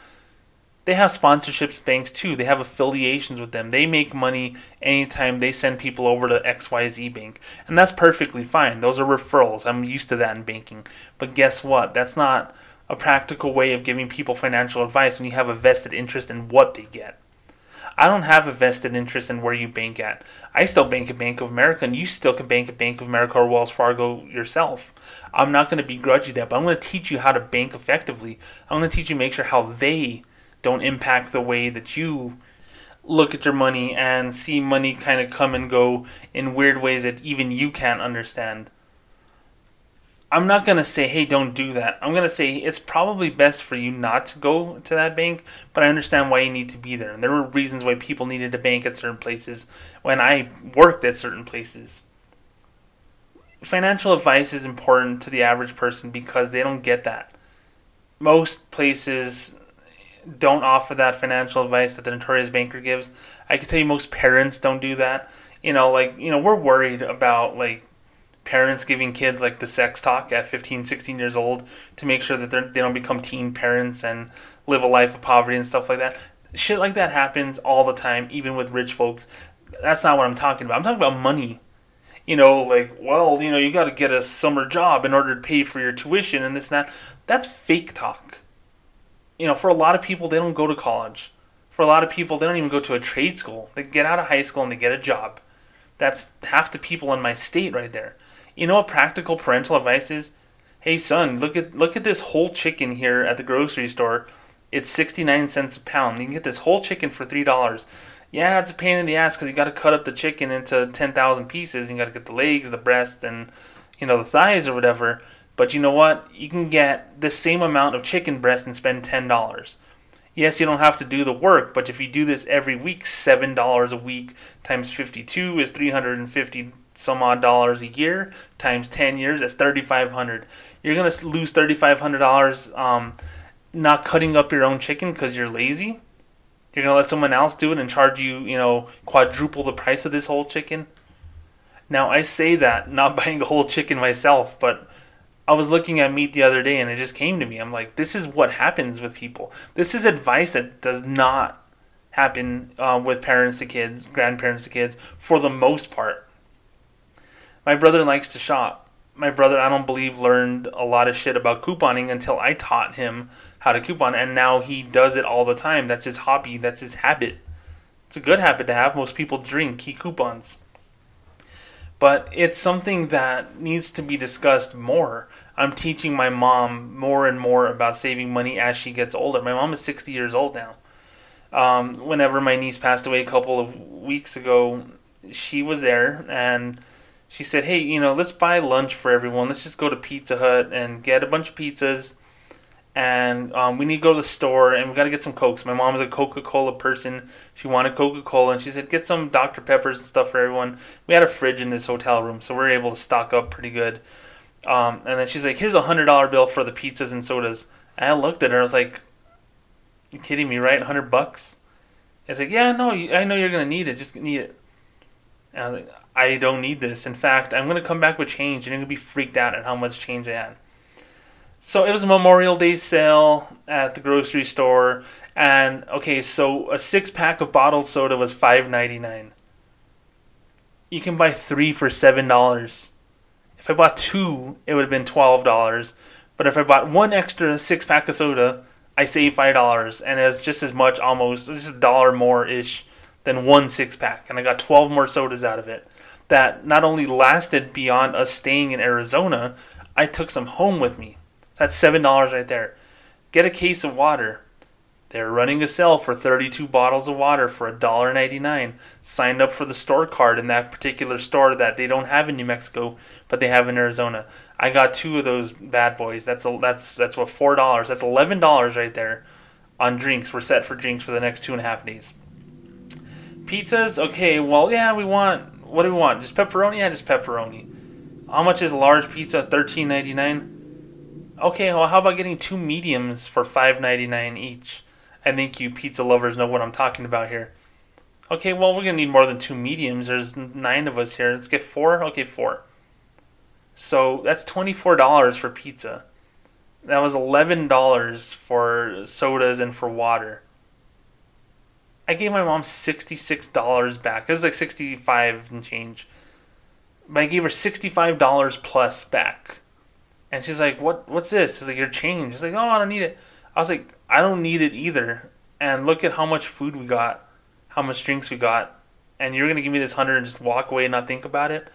They have sponsorships with banks too. They have affiliations with them. They make money anytime they send people over to X Y Z Bank. And that's perfectly fine. Those are referrals. I'm used to that in banking. But guess what? That's not a practical way of giving people financial advice when you have a vested interest in what they get. I don't have a vested interest in where you bank at. I still bank at Bank of America, and you still can bank at Bank of America or Wells Fargo yourself. I'm not going to begrudge you that, but I'm going to teach you how to bank effectively. I'm going to teach you make sure how they don't impact the way that you look at your money and see money kind of come and go in weird ways that even you can't understand. I'm not going to say, hey, don't do that. I'm going to say it's probably best for you not to go to that bank, but I understand why you need to be there. And there were reasons why people needed to bank at certain places when I worked at certain places. Financial advice is important to the average person because they don't get that. Most places don't offer that financial advice that the notorious banker gives. I can tell you most parents don't do that. You know, like, you know, we're worried about, like, parents giving kids like the sex talk at fifteen, sixteen years old to make sure that they don't become teen parents and live a life of poverty and stuff like that. Shit like that happens all the time, even with rich folks. That's not what I'm talking about. I'm talking about money. You know, like, well, you know, you got to get a summer job in order to pay for your tuition and this and that. That's fake talk. You know, for a lot of people, they don't go to college. For a lot of people, they don't even go to a trade school. They get out of high school and they get a job. That's half the people in my state right there. You know what practical parental advice is? Hey, son, look at look at this whole chicken here at the grocery store. It's sixty-nine cents a pound. You can get this whole chicken for three dollars. Yeah, it's a pain in the ass because you got to cut up the chicken into ten thousand pieces. And you got to get the legs, the breast, and, you know, the thighs or whatever. But you know what? You can get the same amount of chicken breast and spend ten dollars. Yes, you don't have to do the work, but if you do this every week, seven dollars a week times fifty-two is three hundred fifty dollars. Some odd dollars a year times ten years, that's thirty-five hundred dollars. You're going to lose thirty-five hundred dollars um, not cutting up your own chicken because you're lazy. You're going to let someone else do it and charge you, you know, quadruple the price of this whole chicken. Now, I say that not buying a whole chicken myself, but I was looking at meat the other day and it just came to me. I'm like, this is what happens with people. This is advice that does not happen uh, with parents to kids, grandparents to kids, for the most part. My brother likes to shop. My brother, I don't believe, learned a lot of shit about couponing until I taught him how to coupon, and now he does it all the time. That's his hobby. That's his habit. It's a good habit to have. Most people drink. He coupons. But it's something that needs to be discussed more. I'm teaching my mom more and more about saving money as she gets older. My mom is sixty years old now. Um, whenever my niece passed away a couple of weeks ago, she was there, and she said, hey, you know, let's buy lunch for everyone. Let's just go to Pizza Hut and get a bunch of pizzas. And um, we need to go to the store, and we got to get some Cokes. My mom is a Coca-Cola person. She wanted Coca-Cola, and she said, get some Doctor Peppers and stuff for everyone. We had a fridge in this hotel room, so we were able to stock up pretty good. Um, and then she's like, here's a one hundred dollar bill for the pizzas and sodas. And I looked at her. I was like, you kidding me, right? one hundred bucks? I was like, yeah, no, I know you're going to need it. Just need it. And I was like, I don't need this. In fact, I'm going to come back with change, and you're going to be freaked out at how much change I had. So it was a Memorial Day sale at the grocery store, and okay, so a six-pack of bottled soda was five ninety-nine. You can buy three for seven dollars. If I bought two, it would have been twelve dollars. But if I bought one extra six-pack of soda, I saved five dollars, and it was just as much almost, just a dollar more-ish than one six-pack, and I got twelve more sodas out of it. That not only lasted beyond us staying in Arizona, I took some home with me. That's seven dollars right there. Get a case of water. They're running a sale for thirty-two bottles of water for one dollar and ninety-nine cents. Signed up for the store card in that particular store that they don't have in New Mexico, but they have in Arizona. I got two of those bad boys. That's a, that's that's what four dollars. That's eleven dollars right there on drinks. We're set for drinks for the next two and a half days. Pizzas, okay, well, yeah, we want... What do we want? Just pepperoni? Yeah, just pepperoni. How much is a large pizza? thirteen ninety-nine. Okay, well, how about getting two mediums for five ninety-nine each? I think you pizza lovers know what I'm talking about here. Okay, well, we're going to need more than two mediums. There's nine of us here. Let's get four. Okay, four. So that's twenty-four dollars for pizza. That was eleven dollars for sodas and for water. I gave my mom sixty-six dollars back. It was like sixty-five and change. But I gave her sixty-five dollars plus back. And she's like, "What? What's this?" She's like, "Your change." She's like, "Oh, I don't need it." I was like, "I don't need it either. And look at how much food we got, how much drinks we got, and you're going to give me this hundred and just walk away and not think about it?"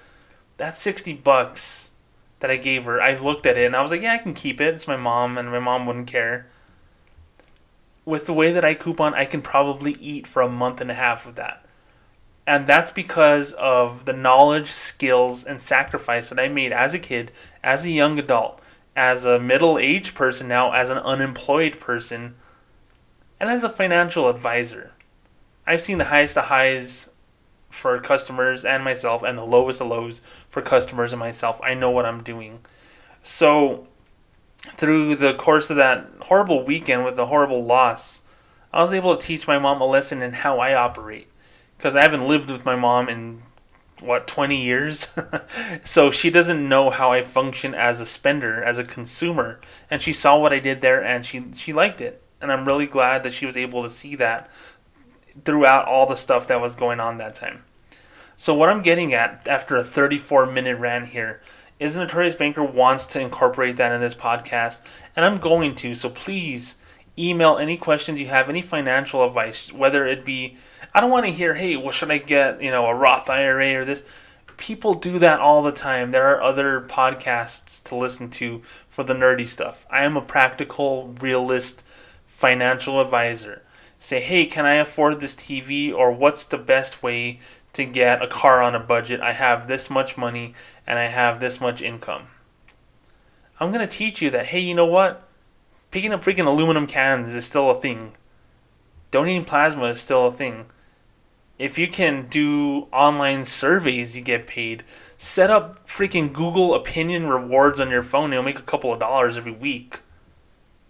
That's sixty bucks that I gave her. I looked at it and I was like, "Yeah, I can keep it. It's my mom," and my mom wouldn't care. With the way that I coupon, I can probably eat for a month and a half of that. And that's because of the knowledge, skills, and sacrifice that I made as a kid, as a young adult, as a middle-aged person now, as an unemployed person, and as a financial advisor. I've seen the highest of highs for customers and myself, and the lowest of lows for customers and myself. I know what I'm doing. So through the course of that horrible weekend with the horrible loss, I was able to teach my mom a lesson in how I operate. Because I haven't lived with my mom in, what, twenty years? So she doesn't know how I function as a spender, as a consumer. And she saw what I did there, and she, she liked it. And I'm really glad that she was able to see that throughout all the stuff that was going on that time. So what I'm getting at after a thirty-four minute rant here is the Notorious Banker wants to incorporate that in this podcast. And I'm going to, so please email any questions you have, any financial advice, whether it be, I don't want to hear, "Hey, well, should I get, you know, a Roth I R A or this?" People do that all the time. There are other podcasts to listen to for the nerdy stuff. I am a practical, realist, financial advisor. Say, "Hey, can I afford this T V?" Or, "What's the best way to get a car on a budget? I have this much money and I have this much income." I'm going to teach you that, hey, you know what? Picking up freaking aluminum cans is still a thing. Donating plasma is still a thing. If you can do online surveys, you get paid. Set up freaking Google opinion rewards on your phone. You'll make a couple of dollars every week.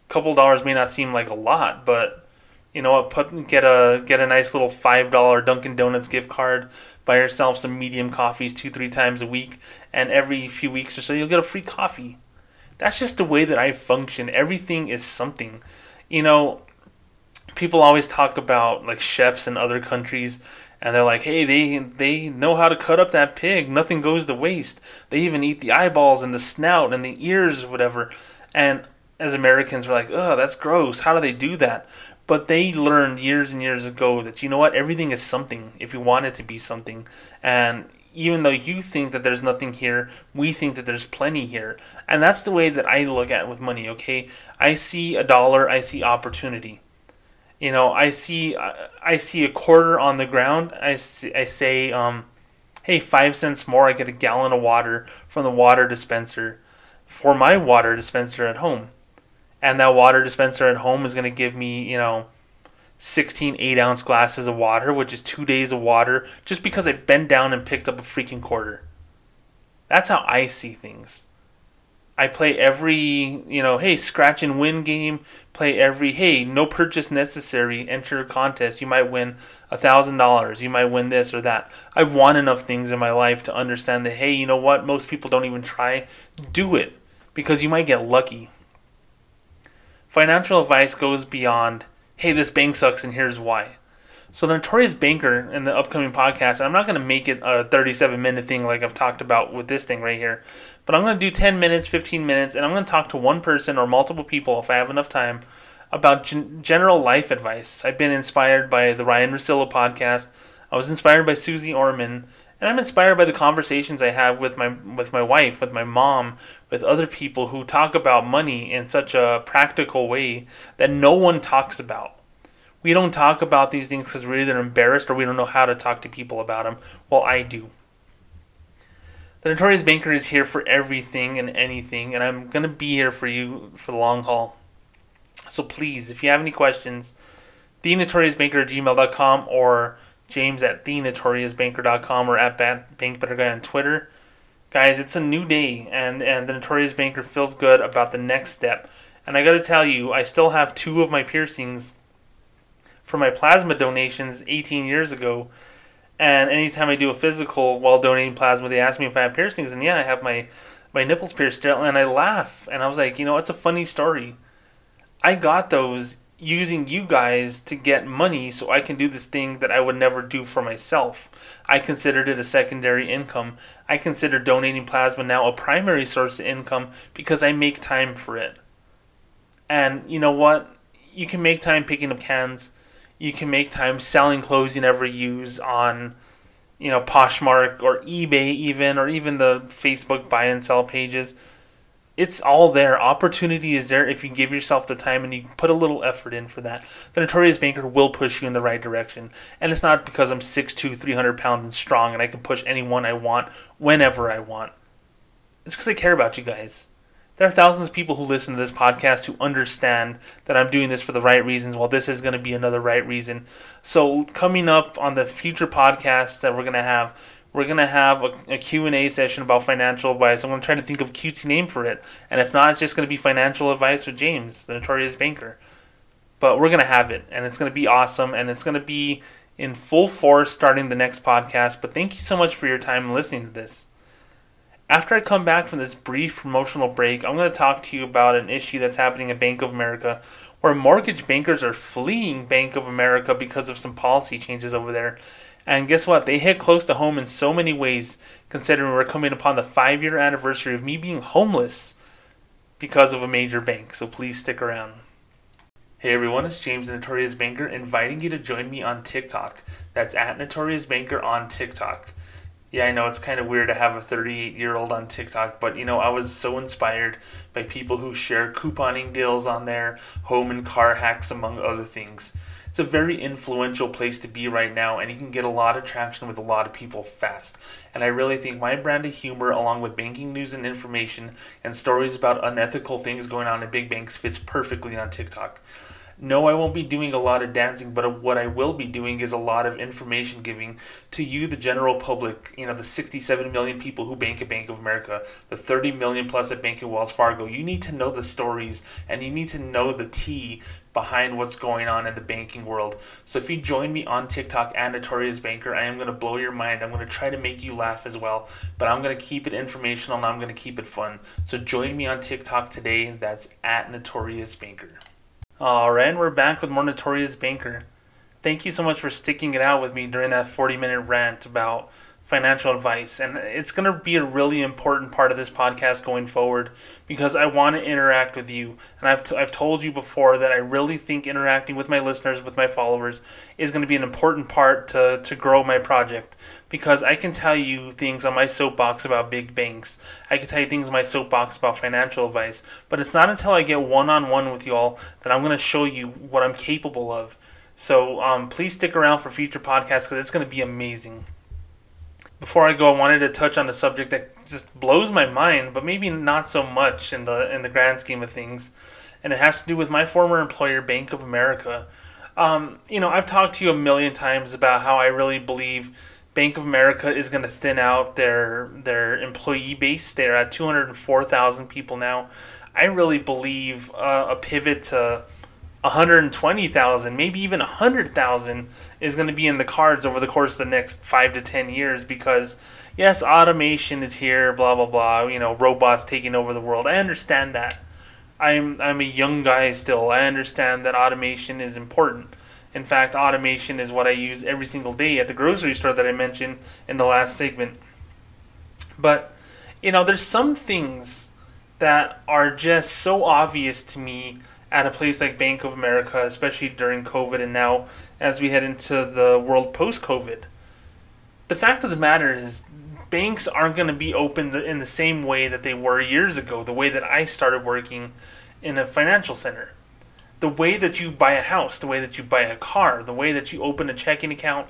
A couple of dollars may not seem like a lot, but you know what? Put, get a get a nice little five dollar Dunkin' Donuts gift card. Buy yourself some medium coffees two, three times a week. And every few weeks or so, you'll get a free coffee. That's just the way that I function. Everything is something. You know, people always talk about like chefs in other countries, and they're like, "Hey, they they know how to cut up that pig. Nothing goes to waste. They even eat the eyeballs and the snout and the ears, whatever." And as Americans, we're like, "Oh, that's gross. How do they do that?" But they learned years and years ago that, you know what, everything is something if you want it to be something. And even though you think that there's nothing here, we think that there's plenty here. And that's the way that I look at it with money, okay? I see a dollar, I see opportunity. You know, I see I see a quarter on the ground, I, see, I say, um, hey, five cents more, I get a gallon of water from the water dispenser for my water dispenser at home. And that water dispenser at home is going to give me, you know, sixteen eight-ounce glasses of water, which is two days of water, just because I bent down and picked up a freaking quarter. That's how I see things. I play every, you know, hey, scratch and win game, play every, hey, no purchase necessary, enter a contest, you might win a thousand dollars, you might win this or that. I've won enough things in my life to understand that, hey, you know what, most people don't even try. Do it, because you might get lucky. Financial advice goes beyond, hey, this bank sucks and here's why. So the Notorious Banker in the upcoming podcast, and I'm not going to make it a thirty-seven minute thing like I've talked about with this thing right here, but I'm going to do ten minutes, fifteen minutes, and I'm going to talk to one person or multiple people if I have enough time about gen- general life advice. I've been inspired by the Ryan Russillo podcast. I was inspired by Susie Orman, and I'm inspired by the conversations I have with my with my wife, with my mom, with other people who talk about money in such a practical way that no one talks about. We don't talk about these things because we're either embarrassed or we don't know how to talk to people about them. Well, I do. The Notorious Banker is here for everything and anything, and I'm going to be here for you for the long haul. So please, if you have any questions, the notorious banker at gmail dot com or James at the notorious banker dot com or at BankBetterGuy on Twitter. Guys, it's a new day, and, and the Notorious Banker feels good about the next step. And I got to tell you, I still have two of my piercings for my plasma donations eighteen years ago. And anytime I do a physical while donating plasma, they ask me if I have piercings. And yeah, I have my, my nipples pierced still. And I laugh. And I was like, you know, it's a funny story. I got those using you guys to get money so I can do this thing that I would never do for myself. I considered it a secondary income. I consider donating plasma now a primary source of income because I make time for it. And you know what? You can make time picking up cans. You can make time selling clothes you never use on, you know, Poshmark or eBay even, or even the Facebook buy and sell pages. It's all there. Opportunity is there if you give yourself the time and you put a little effort in for that. The Notorious Banker will push you in the right direction. And it's not because I'm six foot two, three hundred pounds and strong and I can push anyone I want whenever I want. It's because I care about you guys. There are thousands of people who listen to this podcast who understand that I'm doing this for the right reasons. Well, this is going to be another right reason. So coming up on the future podcasts that we're going to have, we're going to have a, a Q and A session about financial advice. I'm going to try to think of a cutesy name for it. And if not, it's just going to be Financial Advice with James, the Notorious Banker. But we're going to have it, and it's going to be awesome, and it's going to be in full force starting the next podcast. But thank you so much for your time listening to this. After I come back from this brief promotional break, I'm going to talk to you about an issue that's happening at Bank of America, where mortgage bankers are fleeing Bank of America because of some policy changes over there. And guess what? They hit close to home in so many ways, considering we're coming upon the five-year anniversary of me being homeless because of a major bank. So please stick around. Hey everyone, it's James, the Notorious Banker, inviting you to join me on TikTok. That's at Notorious Banker on TikTok. Yeah, I know it's kind of weird to have a thirty-eight-year-old on TikTok, but you know, I was so inspired by people who share couponing deals on there, home and car hacks, among other things. It's a very influential place to be right now, and you can get a lot of traction with a lot of people fast. And I really think my brand of humor, along with banking news and information and stories about unethical things going on in big banks, fits perfectly on TikTok. No, I won't be doing a lot of dancing, but what I will be doing is a lot of information giving to you, the general public, you know, the sixty-seven million people who bank at Bank of America, the thirty million plus that bank at Wells Fargo. You need to know the stories, and you need to know the tea behind what's going on in the banking world. So if you join me on TikTok at Notorious Banker, I am going to blow your mind. I'm going to try to make you laugh as well, but I'm going to keep it informational and I'm going to keep it fun. So join me on TikTok today. That's at Notorious Banker. Alright, and we're back with more Notorious Banker. Thank you so much for sticking it out with me during that forty-minute rant about financial advice. And it's going to be a really important part of this podcast going forward because I want to interact with you. And I've, t- I've told you before that I really think interacting with my listeners, with my followers, is going to be an important part to, to grow my project. Because I can tell you things on my soapbox about big banks. I can tell you things on my soapbox about financial advice. But it's not until I get one-on-one with you all that I'm going to show you what I'm capable of. So um, please stick around for future podcasts because it's going to be amazing. Before I go, I wanted to touch on a subject that just blows my mind, but maybe not so much in the in the grand scheme of things. And it has to do with my former employer, Bank of America. Um, you know, I've talked to you a million times about how I really believe Bank of America is going to thin out their their employee base. They're at two hundred four thousand people now. I really believe uh, a pivot to one hundred twenty thousand, maybe even one hundred thousand is going to be in the cards over the course of the next five to ten years because, yes, automation is here, blah, blah, blah, you know, robots taking over the world. I understand that. I'm I'm a young guy still. I understand that automation is important. In fact, automation is what I use every single day at the grocery store that I mentioned in the last segment. But, you know, there's some things that are just so obvious to me at a place like Bank of America, especially during COVID and now as we head into the world post-COVID. The fact of the matter is banks aren't going to be open in the same way that they were years ago, the way that I started working in a financial center. The way that you buy a house, the way that you buy a car, the way that you open a checking account,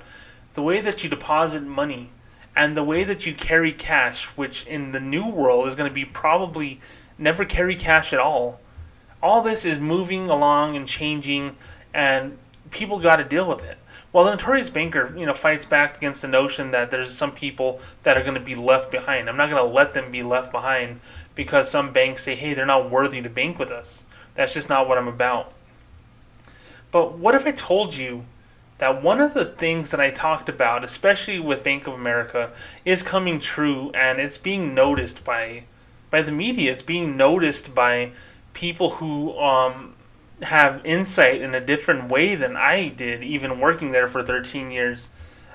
the way that you deposit money, and the way that you carry cash, which in the new world is going to be probably never carry cash at all. All this is moving along and changing, and people got to deal with it. Well, the Notorious Banker, you know, fights back against the notion that there's some people that are going to be left behind. I'm not going to let them be left behind because some banks say, hey, they're not worthy to bank with us. That's just not what I'm about. But what if I told you that one of the things that I talked about, especially with Bank of America, is coming true, and it's being noticed by by the media. It's being noticed by people who um, have insight in a different way than I did, even working there for thirteen years.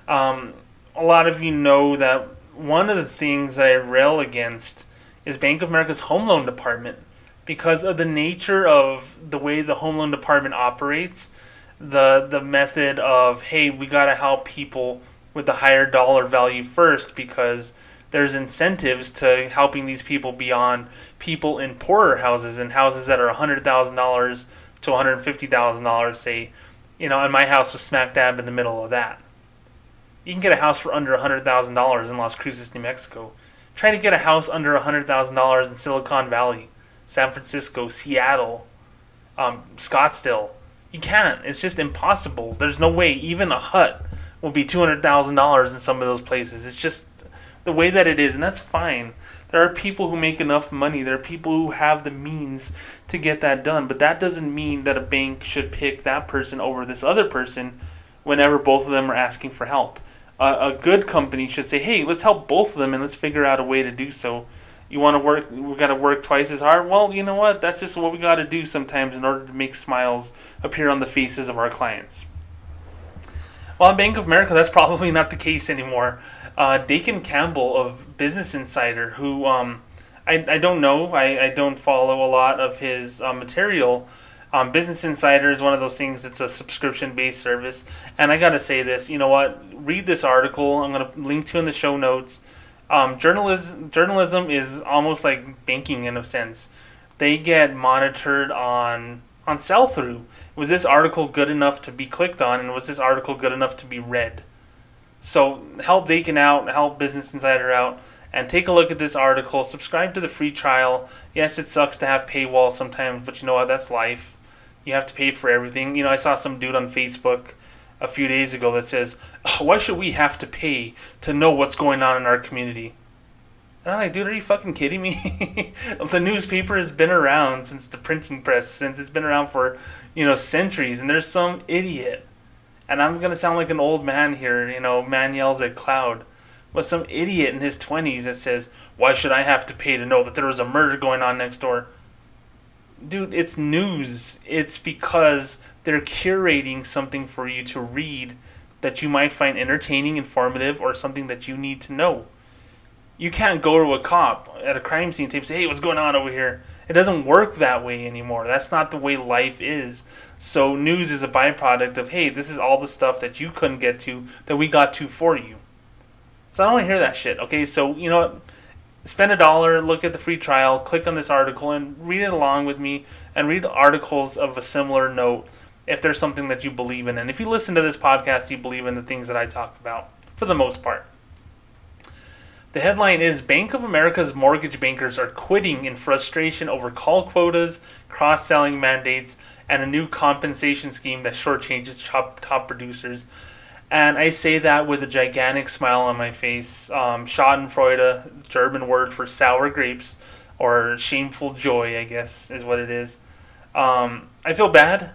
Um, a lot of you know that one of the things that I rail against is Bank of America's home loan department. Because of the nature of the way the home loan department operates, the the method of, hey, we got to help people with the higher dollar value first because there's incentives to helping these people beyond people in poorer houses and houses that are one hundred thousand dollars to one hundred fifty thousand dollars, say, you know, and my house was smack dab in the middle of that. You can get a house for under one hundred thousand dollars in Las Cruces, New Mexico. Try to get a house under one hundred thousand dollars in Silicon Valley, San Francisco, Seattle, um, Scottsdale. You can't. It's just impossible. There's no way. Even a hut will be two hundred thousand dollars in some of those places. It's just the way that it is, and that's fine. There are people who make enough money. There are people who have the means to get that done, but that doesn't mean that a bank should pick that person over this other person whenever both of them are asking for help. Uh, a good company should say, hey, let's help both of them, and let's figure out a way to do so. You want to work, we got to work twice as hard? Well, you know what? That's just what we got to do sometimes in order to make smiles appear on the faces of our clients. Well, at Bank of America, that's probably not the case anymore. Uh, Dakin Campbell of Business Insider, who um, I, I don't know, I, I don't follow a lot of his uh, material. Um, Business Insider is one of those things that's a subscription-based service. And I got to say this, you know what? Read this article. I'm going to link to it in the show notes. Um, journalism, journalism is almost like banking in a sense. They get monitored on on sell-through. Was this article good enough to be clicked on, and was this article good enough to be read? So help Dakin out, help Business Insider out, and take a look at this article. Subscribe to the free trial. Yes, it sucks to have paywall sometimes, but you know what? That's life. You have to pay for everything. You know, I saw some dude on Facebook a few days ago that says, oh, why should we have to pay to know what's going on in our community? And I'm like, dude, are you fucking kidding me? The newspaper has been around since the printing press, since it's been around for, you know, centuries, and there's some idiot, and I'm going to sound like an old man here, you know, man yells at cloud, but some idiot in his twenties that says, why should I have to pay to know that there was a murder going on next door? Dude, it's news. It's because they're curating something for you to read that you might find entertaining, informative, or something that you need to know. You can't go to a cop at a crime scene and say, hey, what's going on over here? It doesn't work that way anymore. That's not the way life is. So news is a byproduct of, hey, this is all the stuff that you couldn't get to that we got to for you. So I don't want to hear that shit, okay? So, you know what? Spend a dollar, look at the free trial, click on this article, and read it along with me, and read articles of a similar note if there's something that you believe in. And if you listen to this podcast, you believe in the things that I talk about, for the most part. The headline is, Bank of America's mortgage bankers are quitting in frustration over call quotas, cross-selling mandates, and a new compensation scheme that shortchanges top, top producers. And I say that with a gigantic smile on my face. Um, Schadenfreude, German word for sour grapes, or shameful joy, I guess, is what it is. Um, I feel bad,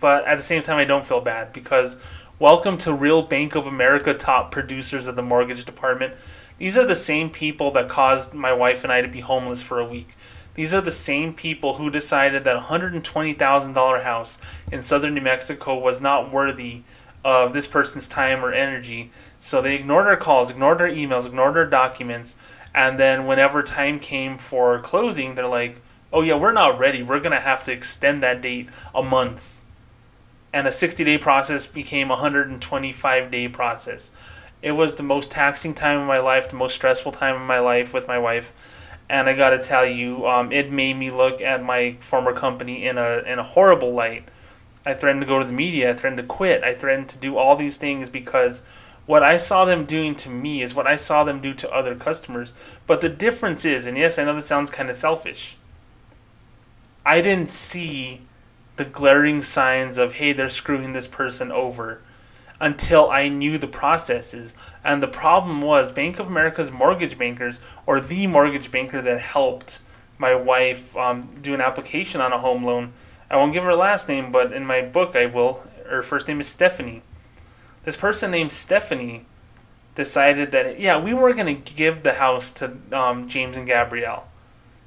but at the same time, I don't feel bad, because welcome to real Bank of America top producers of the mortgage department. These are the same people that caused my wife and I to be homeless for a week. These are the same people who decided that a one hundred twenty thousand dollars house in southern New Mexico was not worthy of this person's time or energy. So they ignored our calls, ignored our emails, ignored our documents, and then whenever time came for closing, they're like, oh yeah, we're not ready. We're going to have to extend that date a month. And a sixty-day process became a one hundred twenty-five day process. It was the most taxing time of my life, the most stressful time of my life with my wife, and I got to tell you, um, it made me look at my former company in a in a horrible light. I threatened to go to the media, I threatened to quit, I threatened to do all these things because what I saw them doing to me is what I saw them do to other customers. But the difference is, and yes, I know this sounds kind of selfish, I didn't see the glaring signs of, hey, they're screwing this person over, until I knew the processes. And the problem was Bank of America's mortgage bankers, or the mortgage banker that helped my wife um, do an application on a home loan, I won't give her last name, but in my book I will. Her first name is Stephanie. This person named Stephanie decided that, yeah, we were going to give the house to um, James and Gabrielle.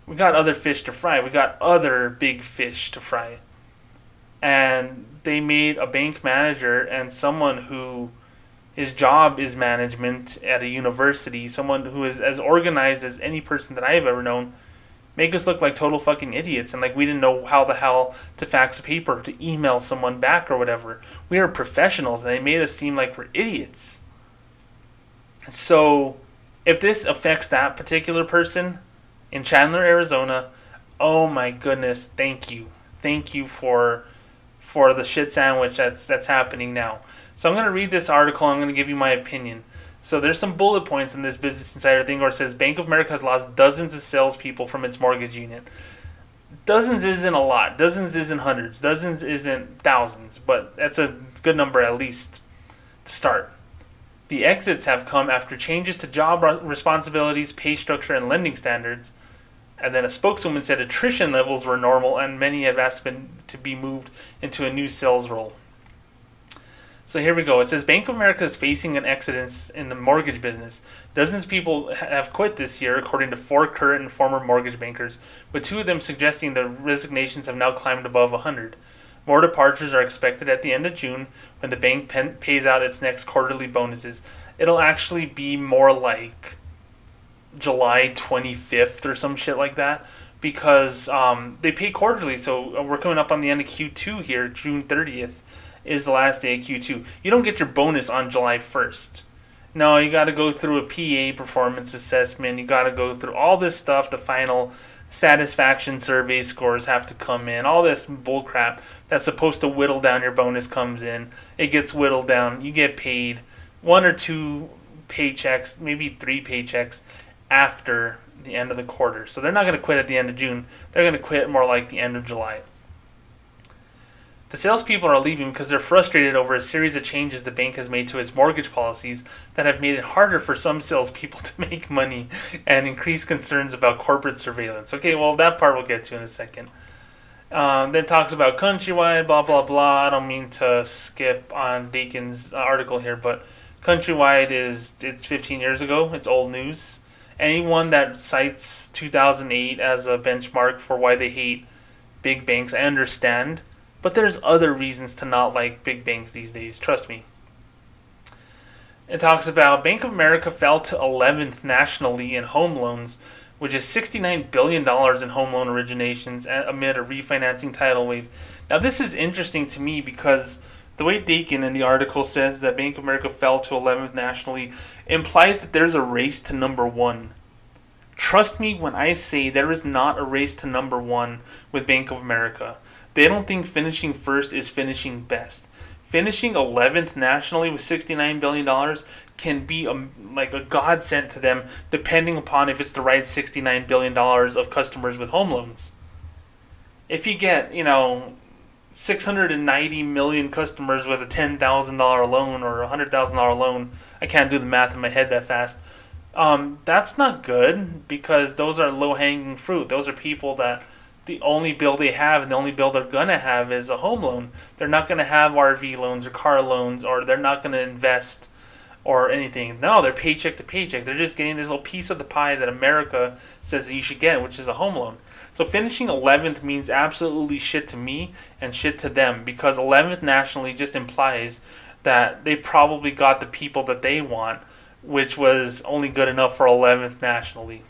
We got other fish to fry. We got other big fish to fry. And they made a bank manager and someone who his job is management at a university, someone who is as organized as any person that I've ever known, make us look like total fucking idiots and like we didn't know how the hell to fax a paper, to email someone back or whatever. We are professionals and they made us seem like we're idiots. So if this affects that particular person in Chandler, Arizona, oh my goodness, thank you. Thank you for for the shit sandwich that's that's happening now. So I'm going to read this article and I'm going to give you my opinion. So there's some bullet points in this Business Insider thing where it says Bank of America has lost dozens of salespeople from its mortgage unit. Dozens isn't a lot. Dozens isn't hundreds. Dozens isn't thousands, but that's a good number at least to start. The exits have come after changes to job responsibilities, pay structure, and lending standards. And then a spokeswoman said attrition levels were normal and many have asked to be moved into a new sales role. So here we go. It says Bank of America is facing an exodus in the mortgage business. Dozens of people have quit this year, according to four current and former mortgage bankers, with two of them suggesting the resignations have now climbed above one hundred. More departures are expected at the end of June when the bank pen- pays out its next quarterly bonuses. It'll actually be more like July twenty-fifth or some shit like that because um, they pay quarterly. So we're coming up on the end of Q two here. June thirtieth is the last day of Q two. You don't get your bonus on July first. No, you got to go through a P A performance assessment. You got to go through all this stuff. The final satisfaction survey scores have to come in. All this bullcrap that's supposed to whittle down your bonus comes in. It gets whittled down. You get paid one or two paychecks, maybe three paychecks after the end of the quarter. So they're not going to quit at the end of June. They're going to quit more like the end of July. The salespeople are leaving because they're frustrated over a series of changes the bank has made to its mortgage policies that have made it harder for some salespeople to make money and increased concerns about corporate surveillance. Okay, well, that part we'll get to in a second. Um, then talks about Countrywide, blah, blah, blah. I don't mean to skip on Dakin's article here, but Countrywide is it's fifteen years ago. It's old news. Anyone that cites two thousand eight as a benchmark for why they hate big banks, I understand. But there's other reasons to not like big banks these days, trust me. It talks about Bank of America fell to eleventh nationally in home loans, which is sixty-nine billion dollars in home loan originations amid a refinancing tidal wave. Now this is interesting to me because the way Dakin in the article says that Bank of America fell to eleventh nationally implies that there's a race to number one. Trust me when I say there is not a race to number one with Bank of America. They don't think finishing first is finishing best. Finishing eleventh nationally with sixty-nine billion dollars can be a, like a godsend to them depending upon if it's the right sixty-nine billion dollars of customers with home loans. If you get, you know, six hundred ninety million customers with a ten thousand dollars loan or a one hundred thousand dollars loan, I can't do the math in my head that fast, um, that's not good because those are low-hanging fruit. Those are people that the only bill they have and the only bill they're going to have is a home loan. They're not going to have R V loans or car loans or they're not going to invest or anything. No, they're paycheck to paycheck. They're just getting this little piece of the pie that America says that you should get, which is a home loan. So finishing eleventh means absolutely shit to me and shit to them because eleventh nationally just implies that they probably got the people that they want, which was only good enough for eleventh nationally.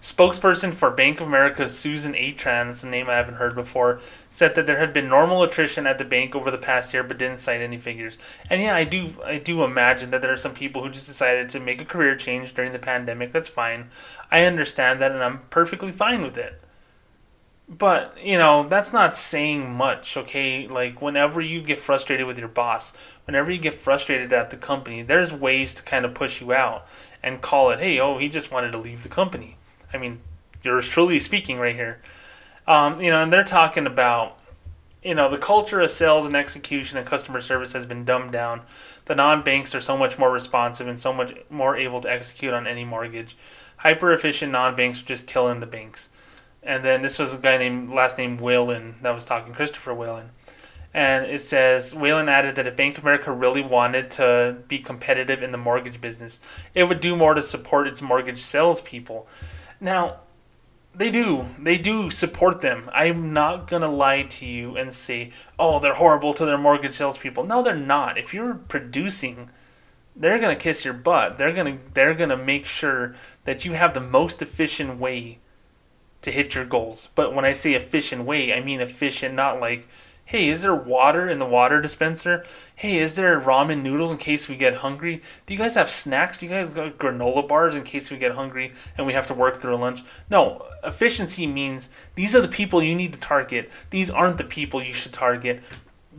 Spokesperson for Bank of America's Susan Atran, it's a name I haven't heard before, said that there had been normal attrition at the bank over the past year but didn't cite any figures. And yeah, I do I do imagine that there are some people who just decided to make a career change during the pandemic. That's fine. I understand that and I'm perfectly fine with it. But, you know, that's not saying much, okay? Like, whenever you get frustrated with your boss, whenever you get frustrated at the company, there's ways to kind of push you out and call it, hey, oh, he just wanted to leave the company. I mean, yours truly speaking right here. Um, you know, and they're talking about, you know, the culture of sales and execution and customer service has been dumbed down. The non-banks are so much more responsive and so much more able to execute on any mortgage. Hyper-efficient non-banks are just killing the banks. And then this was a guy named, last name Whalen, that was talking, Christopher Whalen. And it says, Whalen added that if Bank of America really wanted to be competitive in the mortgage business, it would do more to support its mortgage salespeople. Now, they do. They do support them. I'm not going to lie to you and say, oh, they're horrible to their mortgage salespeople. No, they're not. If you're producing, they're going to kiss your butt. They're going to they're going to make sure that you have the most efficient way to hit your goals. But when I say efficient way, I mean efficient, not like, hey, is there water in the water dispenser? Hey, is there ramen noodles in case we get hungry? Do you guys have snacks? Do you guys have granola bars in case we get hungry and we have to work through lunch? No, efficiency means these are the people you need to target. These aren't the people you should target.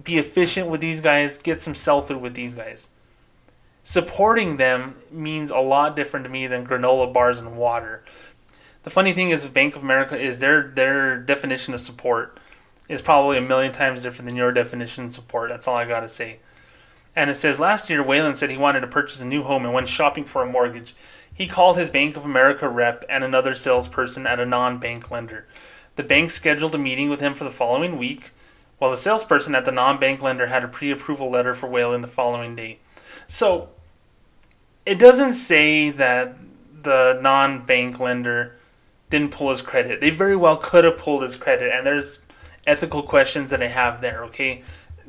Be efficient with these guys. Get some sell-through with these guys. Supporting them means a lot different to me than granola bars and water. The funny thing is, Bank of America is their their definition of support is probably a million times different than your definition of support. That's all I gotta say. And it says, last year, Whalen said he wanted to purchase a new home and went shopping for a mortgage. He called his Bank of America rep and another salesperson at a non-bank lender. The bank scheduled a meeting with him for the following week, while the salesperson at the non-bank lender had a pre-approval letter for Whalen the following day. So, it doesn't say that the non-bank lender didn't pull his credit. They very well could have pulled his credit, and there's ethical questions that I have there, okay?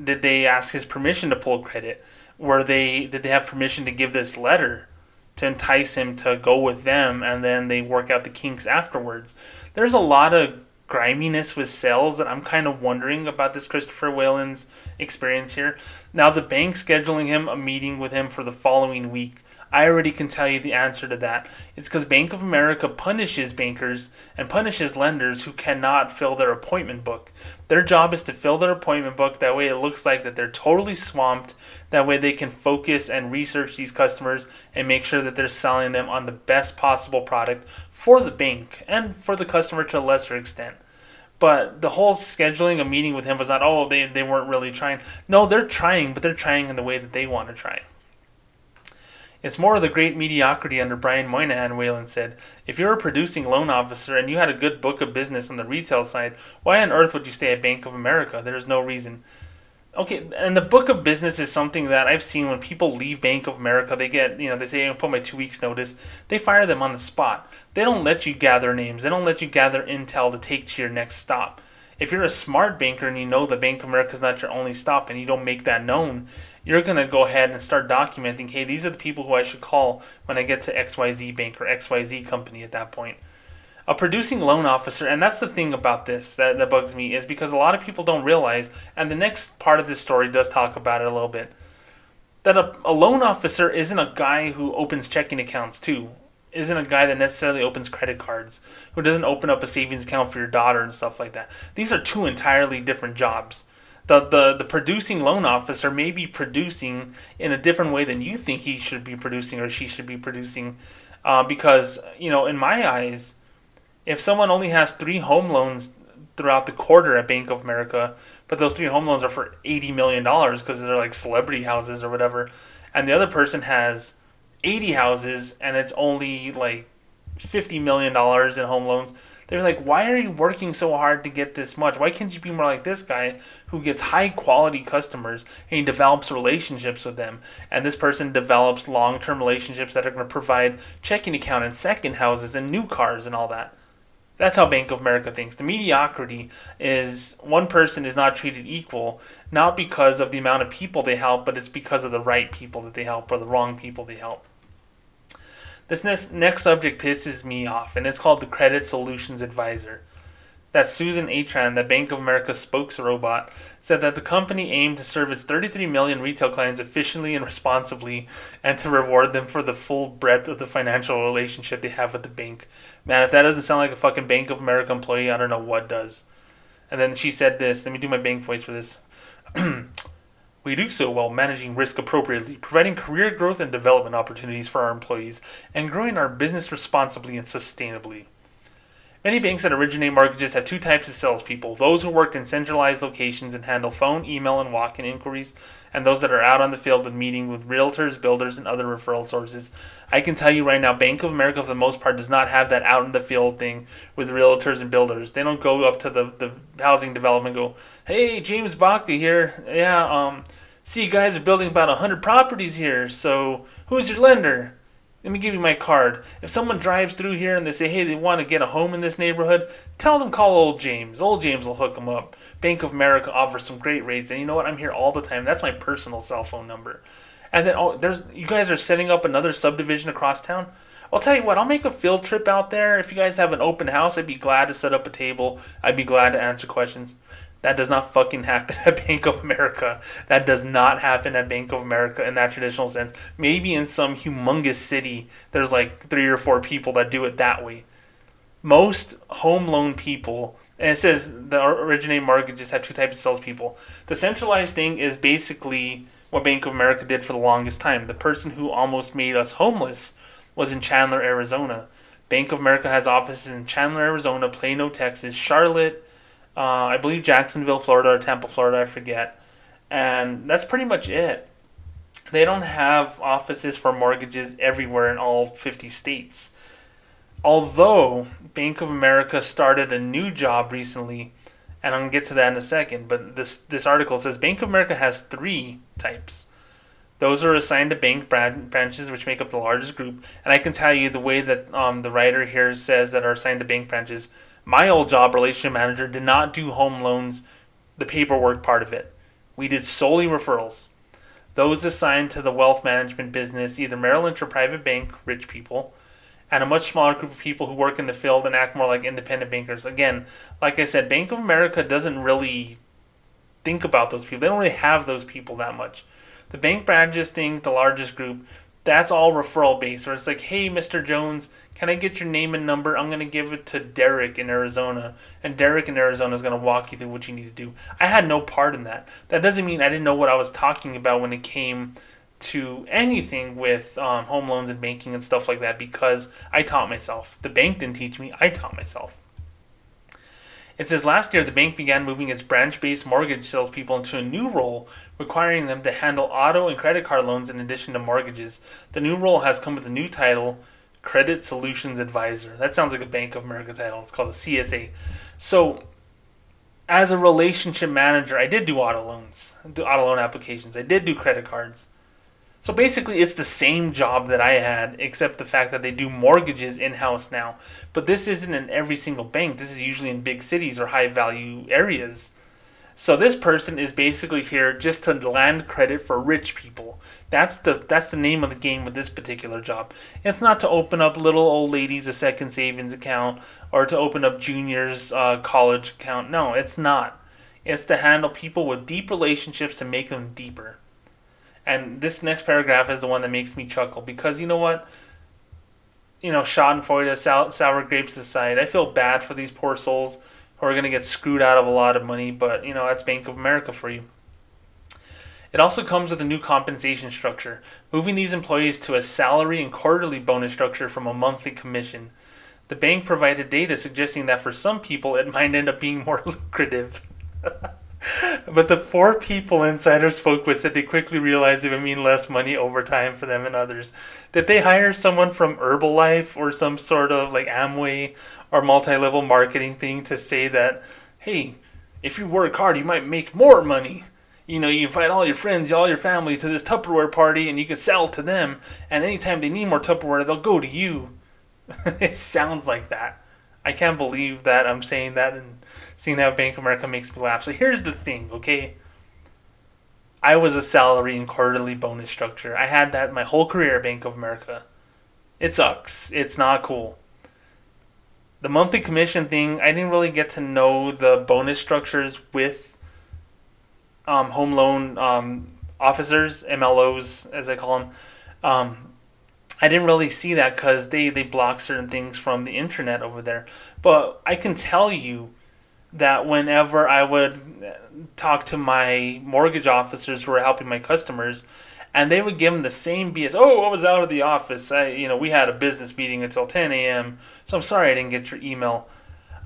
Did they ask his permission to pull credit? Were they did they have permission to give this letter to entice him to go with them, and then they work out the kinks afterwards? There's a lot of griminess with sales that I'm kind of wondering about this Christopher Whalen's experience here. Now, the bank scheduling him a meeting with him for the following week, I already can tell you the answer to that. It's because Bank of America punishes bankers and punishes lenders who cannot fill their appointment book. Their job is to fill their appointment book. That way it looks like that they're totally swamped. That way they can focus and research these customers and make sure that they're selling them on the best possible product for the bank and for the customer to a lesser extent. But the whole scheduling a meeting with him was not, oh, they, they weren't really trying. No, they're trying, but they're trying in the way that they want to try. It's more of the great mediocrity under Brian Moynihan, Whalen said. If you're a producing loan officer and you had a good book of business on the retail side, why on earth would you stay at Bank of America? There's no reason. Okay, and the book of business is something that I've seen when people leave Bank of America. They get, you know, they say, I'll put my two weeks notice. They fire them on the spot. They don't let you gather names. They don't let you gather intel to take to your next stop. If you're a smart banker and you know that Bank of America is not your only stop and you don't make that known, you're going to go ahead and start documenting, hey, these are the people who I should call when I get to X Y Z Bank or X Y Z Company at that point. A producing loan officer, and that's the thing about this that, that bugs me, is because a lot of people don't realize, and the next part of this story does talk about it a little bit, that a, a loan officer isn't a guy who opens checking accounts too. Isn't a guy that necessarily opens credit cards, who doesn't open up a savings account for your daughter and stuff like that. These are two entirely different jobs. The, the, the producing loan officer may be producing in a different way than you think he should be producing or she should be producing uh, because, you know, in my eyes, if someone only has three home loans throughout the quarter at Bank of America, but those three home loans are for eighty million dollars because they're like celebrity houses or whatever, and the other person has eighty houses and it's only like fifty million dollars in home loans, they're like, why are you working so hard to get this much? Why can't you be more like this guy who gets high quality customers and he develops relationships with them? And this person develops long-term relationships that are going to provide checking account and second houses and new cars and all that. That's how Bank of America thinks. The mediocrity is one person is not treated equal, not because of the amount of people they help, but it's because of the right people that they help or the wrong people they help. This next subject pisses me off, and it's called the Credit Solutions Advisor. That's Susan Atran, the Bank of America spokesrobot, said that the company aimed to serve its thirty-three million retail clients efficiently and responsibly and to reward them for the full breadth of the financial relationship they have with the bank. Man, if that doesn't sound like a fucking Bank of America employee, I don't know what does. And then she said this. Let me do my bank voice for this. We do so while managing risk appropriately, providing career growth and development opportunities for our employees, and growing our business responsibly and sustainably. Many banks that originate mortgages have two types of salespeople, those who worked in centralized locations and handle phone, email, and walk-in inquiries, and those that are out on the field and meeting with realtors, builders, and other referral sources. I can tell you right now, Bank of America, for the most part, does not have that out-in-the-field thing with realtors and builders. They don't go up to the, the housing development and go, hey, James Baca here. Yeah, um, see, you guys are building about one hundred properties here, so who's your lender? Let me give you my card. If someone drives through here and they say, hey, they want to get a home in this neighborhood, tell them call old James. Old James will hook them up. Bank of America offers some great rates. And you know what? I'm here all the time. That's my personal cell phone number. And then oh, there's you guys are setting up another subdivision across town? I'll tell you what, I'll make a field trip out there. If you guys have an open house, I'd be glad to set up a table. I'd be glad to answer questions. That does not fucking happen at Bank of America. That does not happen at Bank of America in that traditional sense. Maybe in some humongous city, there's like three or four people that do it that way. Most home loan people, and it says the originating mortgages have two types of salespeople. The centralized thing is basically what Bank of America did for the longest time. The person who almost made us homeless was in Chandler, Arizona. Bank of America has offices in Chandler, Arizona, Plano, Texas, Charlotte, Uh, I believe Jacksonville, Florida, or Tampa, Florida, I forget. And that's pretty much it. They don't have offices for mortgages everywhere in all fifty states. Although Bank of America started a new job recently, and I'm going to get to that in a second, but this, this article says Bank of America has three types. Those are assigned to bank branches, which make up the largest group. And I can tell you the way that um, the writer here says that are assigned to bank branches. My old job, relationship manager, did not do home loans, the paperwork part of it. We did solely referrals. Those assigned to the wealth management business, either Merrill Lynch or private bank, rich people, and a much smaller group of people who work in the field and act more like independent bankers. Again, like I said, Bank of America doesn't really think about those people. They don't really have those people that much. The bank branches thing, the largest group, that's all referral-based, where it's like, hey, Mister Jones, can I get your name and number? I'm going to give it to Derek in Arizona, and Derek in Arizona is going to walk you through what you need to do. I had no part in that. That doesn't mean I didn't know what I was talking about when it came to anything with um, home loans and banking and stuff like that, because I taught myself. The bank didn't teach me. I taught myself. It says, last year, the bank began moving its branch-based mortgage salespeople into a new role, requiring them to handle auto and credit card loans in addition to mortgages. The new role has come with a new title, Credit Solutions Advisor. That sounds like a Bank of America title. It's called a C S A. So, as a relationship manager, I did do auto loans, do auto loan applications. I did do credit cards. So basically, it's the same job that I had, except the fact that they do mortgages in-house now. But this isn't in every single bank. This is usually in big cities or high-value areas. So this person is basically here just to land credit for rich people. That's the that's the name of the game with this particular job. It's not to open up little old ladies a second savings account or to open up juniors' uh, college account. No, it's not. It's to handle people with deep relationships to make them deeper. And this next paragraph is the one that makes me chuckle because, you know what, you know, schadenfreude, sour, sour grapes aside, I feel bad for these poor souls who are going to get screwed out of a lot of money, but, you know, that's Bank of America for you. It also comes with a new compensation structure, moving these employees to a salary and quarterly bonus structure from a monthly commission. The bank provided data suggesting that for some people it might end up being more lucrative. But the four people Insider spoke with said they quickly realized it would mean less money over time for them and others. Did they hire someone from Herbalife or some sort of like Amway or multi-level marketing thing to say that, hey, if you work hard, you might make more money? You know, you invite all your friends, all your family to this Tupperware party and you can sell to them. And anytime they need more Tupperware, they'll go to you. It sounds like that. I can't believe that I'm saying that and seeing that Bank of America makes me laugh. So here's the thing, okay? I was a salary and quarterly bonus structure. I had that my whole career at Bank of America. It sucks. It's not cool. The monthly commission thing, I didn't really get to know the bonus structures with um, home loan um, officers, M L Os, as I call them. Um, I didn't really see that because they, they block certain things from the internet over there. But I can tell you that whenever I would talk to my mortgage officers who were helping my customers, and they would give them the same B S. Oh, I was out of the office. I, you know, we had a business meeting until ten a m, so I'm sorry I didn't get your email.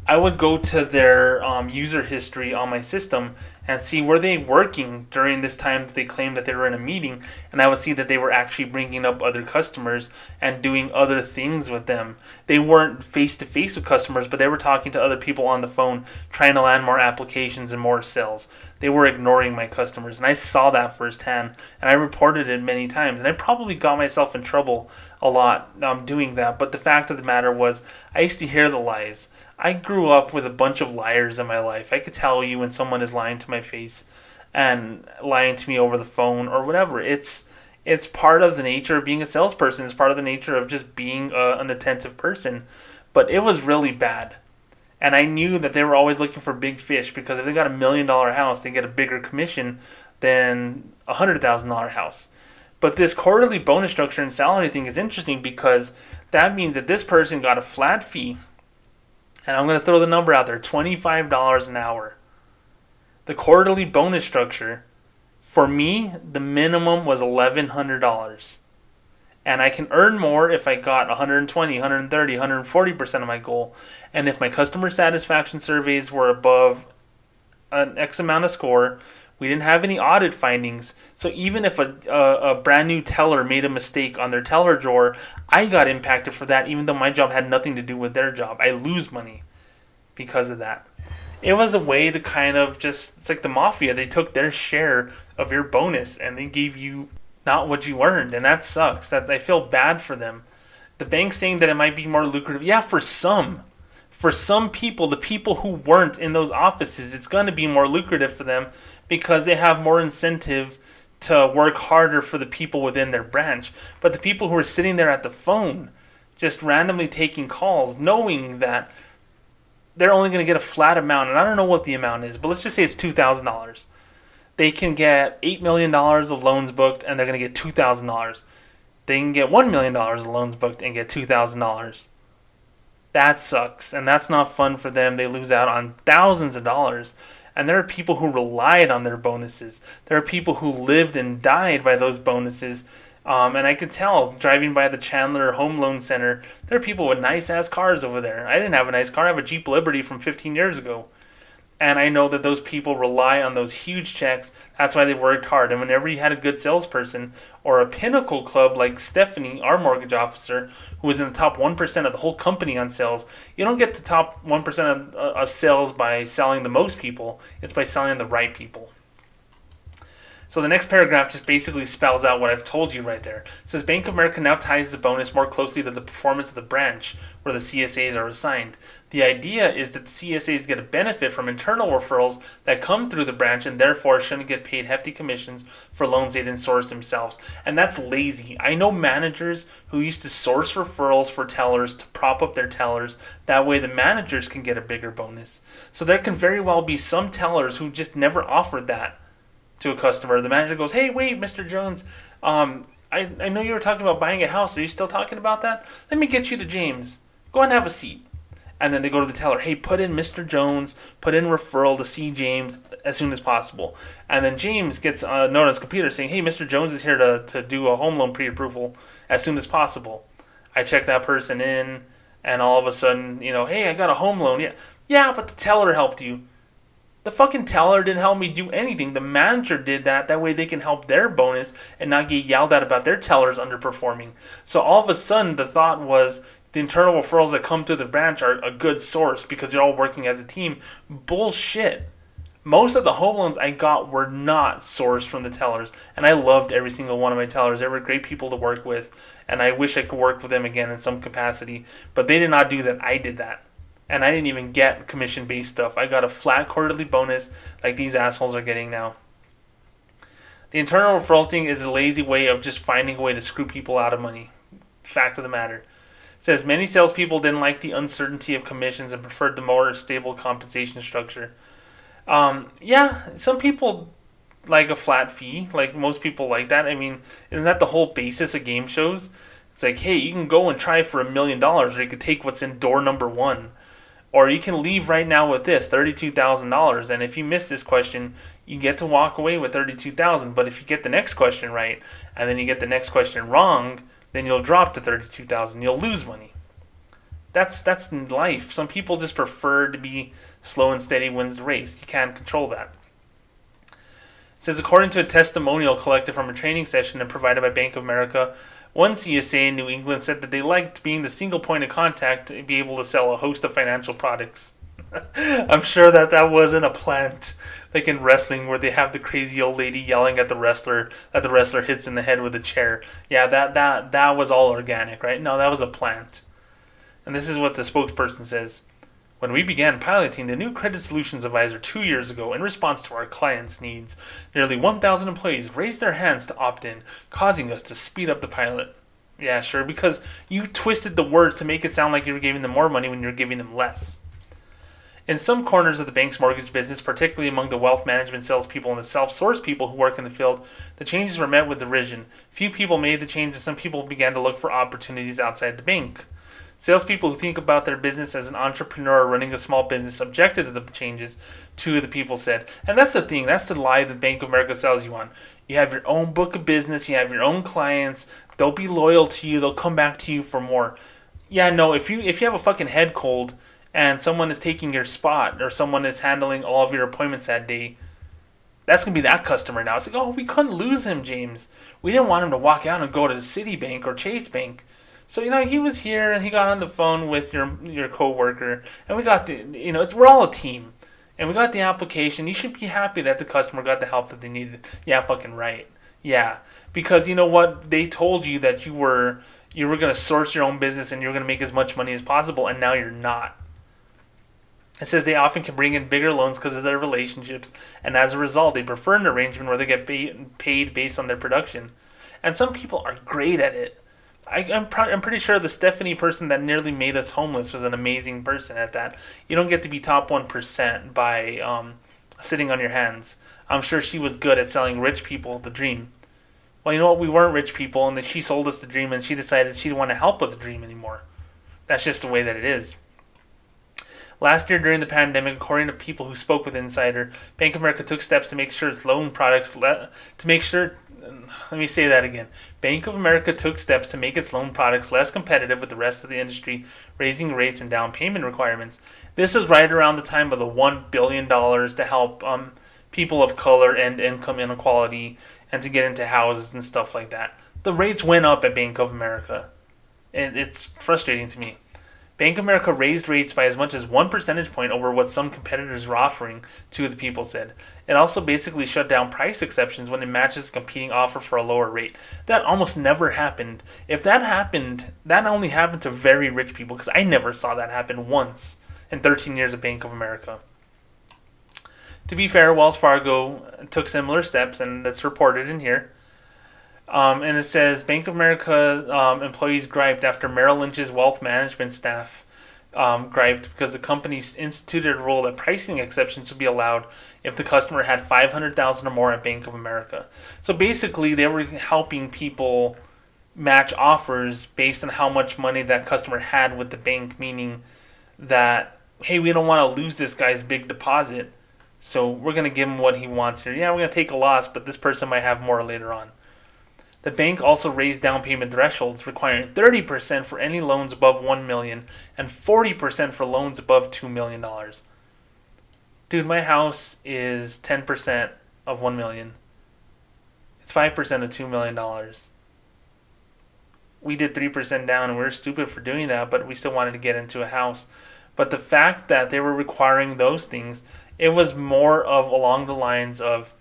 I would go to their um, user history on my system and see were they working during this time that they claimed that they were in a meeting, and I would see that they were actually bringing up other customers and doing other things with them. They weren't face-to-face with customers, but they were talking to other people on the phone, trying to land more applications and more sales. They were ignoring my customers, and I saw that firsthand, and I reported it many times, and I probably got myself in trouble a lot um, doing that, but the fact of the matter was I used to hear the lies. I grew up with a bunch of liars in my life. I could tell you when someone is lying to my face and lying to me over the phone or whatever. It's it's part of the nature of being a salesperson. It's part of the nature of just being a, an attentive person. But it was really bad. And I knew that they were always looking for big fish, because if they got a million dollar house, they get a bigger commission than a hundred thousand dollar house. But this quarterly bonus structure and salary thing is interesting, because that means that this person got a flat fee. And I'm going to throw the number out there, twenty-five dollars an hour. The quarterly bonus structure, for me, the minimum was eleven hundred dollars. And I can earn more if I got one hundred twenty, one hundred thirty, one hundred forty percent of my goal. And if my customer satisfaction surveys were above an X amount of score, we didn't have any audit findings. So even if a, a, a brand new teller made a mistake on their teller drawer, I got impacted for that, even though my job had nothing to do with their job. I lose money because of that. It was a way to kind of just, it's like the mafia. They took their share of your bonus and they gave you not what you earned. And that sucks. That I feel bad for them. The bank's saying that it might be more lucrative. Yeah, for some. For some people, the people who weren't in those offices, it's going to be more lucrative for them, because they have more incentive to work harder for the people within their branch. But the people who are sitting there at the phone, just randomly taking calls, knowing that they're only going to get a flat amount, and I don't know what the amount is, but let's just say it's two thousand dollars. They can get eight million dollars of loans booked, and they're going to get two thousand dollars. They can get one million dollars of loans booked and get two thousand dollars. That sucks, and that's not fun for them. They lose out on thousands of dollars. And there are people who relied on their bonuses. There are people who lived and died by those bonuses. Um, and I could tell, driving by the Chandler Home Loan Center, there are people with nice-ass cars over there. I didn't have a nice car. I have a Jeep Liberty from fifteen years ago. And I know that those people rely on those huge checks. That's why they worked hard. And whenever you had a good salesperson or a pinnacle club like Stephanie, our mortgage officer, who was in the top one percent of the whole company on sales, you don't get the top one percent of, of sales by selling the most people. It's by selling the right people. So the next paragraph just basically spells out what I've told you right there. It says, Bank of America now ties the bonus more closely to the performance of the branch where the C S As are assigned. The idea is that the C S As get a benefit from internal referrals that come through the branch, and therefore shouldn't get paid hefty commissions for loans they didn't source themselves. And that's lazy. I know managers who used to source referrals for tellers to prop up their tellers. That way the managers can get a bigger bonus. So there can very well be some tellers who just never offered that to a customer. The manager goes, hey, wait, Mister Jones, um, I, I know you were talking about buying a house. Are you still talking about that? Let me get you to James. Go and have a seat. And then they go to the teller, hey, put in Mister Jones, put in referral to see James as soon as possible. And then James gets a note on his computer saying, hey, Mister Jones is here to, to do a home loan pre-approval as soon as possible. I check that person in, and all of a sudden, you know, hey, I got a home loan. Yeah, yeah, but the teller helped you. The fucking teller didn't help me do anything. The manager did that. That way they can help their bonus and not get yelled at about their tellers underperforming. So all of a sudden the thought was the internal referrals that come through the branch are a good source because you're all working as a team. Bullshit. Most of the home loans I got were not sourced from the tellers, and I loved every single one of my tellers. They were great people to work with, and I wish I could work with them again in some capacity. But they did not do that. I did that. And I didn't even get commission-based stuff. I got a flat quarterly bonus like these assholes are getting now. The internal referral thing is a lazy way of just finding a way to screw people out of money. Fact of the matter. It says, many salespeople didn't like the uncertainty of commissions and preferred the more stable compensation structure. Um, yeah, some people like a flat fee. Like, most people like that. I mean, isn't that the whole basis of game shows? It's like, hey, you can go and try for a million dollars, or you could take what's in door number one. Or you can leave right now with this, thirty-two thousand dollars. And if you miss this question, you get to walk away with thirty-two thousand dollars. But if you get the next question right, and then you get the next question wrong, then you'll drop to thirty-two thousand dollars. You'll lose money. that's that's life. Some people just prefer to be slow and steady wins the race. You can't control that. It says, according to a testimonial collected from a training session and provided by Bank of America, one C S A in New England said that they liked being the single point of contact to be able to sell a host of financial products. I'm sure that that wasn't a plant like in wrestling where they have the crazy old lady yelling at the wrestler that the wrestler hits in the head with a chair. Yeah, that, that, that was all organic, right? No, that was a plant. And this is what the spokesperson says. When we began piloting the new Credit Solutions Advisor two years ago in response to our clients' needs, nearly one thousand employees raised their hands to opt in, causing us to speed up the pilot. Yeah, sure, because you twisted the words to make it sound like you were giving them more money when you were giving them less. In some corners of the bank's mortgage business, particularly among the wealth management salespeople and the self-source people who work in the field, the changes were met with derision. Few people made the change, and some people began to look for opportunities outside the bank. Salespeople who think about their business as an entrepreneur or running a small business objected to the changes, two of the people said. And that's the thing. That's the lie that Bank of America sells you on. You have your own book of business. You have your own clients. They'll be loyal to you. They'll come back to you for more. Yeah, no, if you if you have a fucking head cold and someone is taking your spot or someone is handling all of your appointments that day, that's going to be that customer now. It's like, oh, we couldn't lose him, James. We didn't want him to walk out and go to Citibank or Chase Bank. So, you know, he was here and he got on the phone with your your coworker, and we got the, you know, it's we're all a team, and we got the application. You should be happy that the customer got the help that they needed. Yeah, fucking right. Yeah, because you know what? They told you that you were you were gonna source your own business and you were gonna make as much money as possible, and now you're not. It says they often can bring in bigger loans because of their relationships, and as a result, they prefer an arrangement where they get paid based on their production. And some people are great at it. I, I'm, pro- I'm pretty sure the Stephanie person that nearly made us homeless was an amazing person at that. You don't get to be top one percent by um, sitting on your hands. I'm sure she was good at selling rich people the dream. Well, you know what? We weren't rich people, and then she sold us the dream, and she decided she didn't want to help with the dream anymore. That's just the way that it is. Last year during the pandemic, according to people who spoke with Insider, Bank of America took steps to make sure its loan products le- to make sure... Let me say that again. Bank of America took steps to make its loan products less competitive with the rest of the industry, raising rates and down payment requirements. This is right around the time of the one billion dollars to help um, people of color end income inequality and to get into houses and stuff like that. The rates went up at Bank of America. And it's frustrating to me. Bank of America raised rates by as much as one percentage point over what some competitors were offering, two of the people said. It also basically shut down price exceptions when it matches a competing offer for a lower rate. That almost never happened. If that happened, that only happened to very rich people, because I never saw that happen once in thirteen years of Bank of America. To be fair, Wells Fargo took similar steps, and that's reported in here. Um, and it says, Bank of America um, employees griped after Merrill Lynch's wealth management staff um, griped because the company instituted a rule that pricing exceptions would be allowed if the customer had five hundred thousand dollars or more at Bank of America. So basically, they were helping people match offers based on how much money that customer had with the bank, meaning that, hey, we don't want to lose this guy's big deposit, so we're going to give him what he wants here. Yeah, we're going to take a loss, but this person might have more later on. The bank also raised down payment thresholds, requiring thirty percent for any loans above one million dollars and forty percent for loans above two million dollars. Dude, my house is ten percent of one million dollars. It's five percent of two million dollars. We did three percent down, and we were stupid for doing that, but we still wanted to get into a house. But the fact that they were requiring those things, it was more of along the lines of,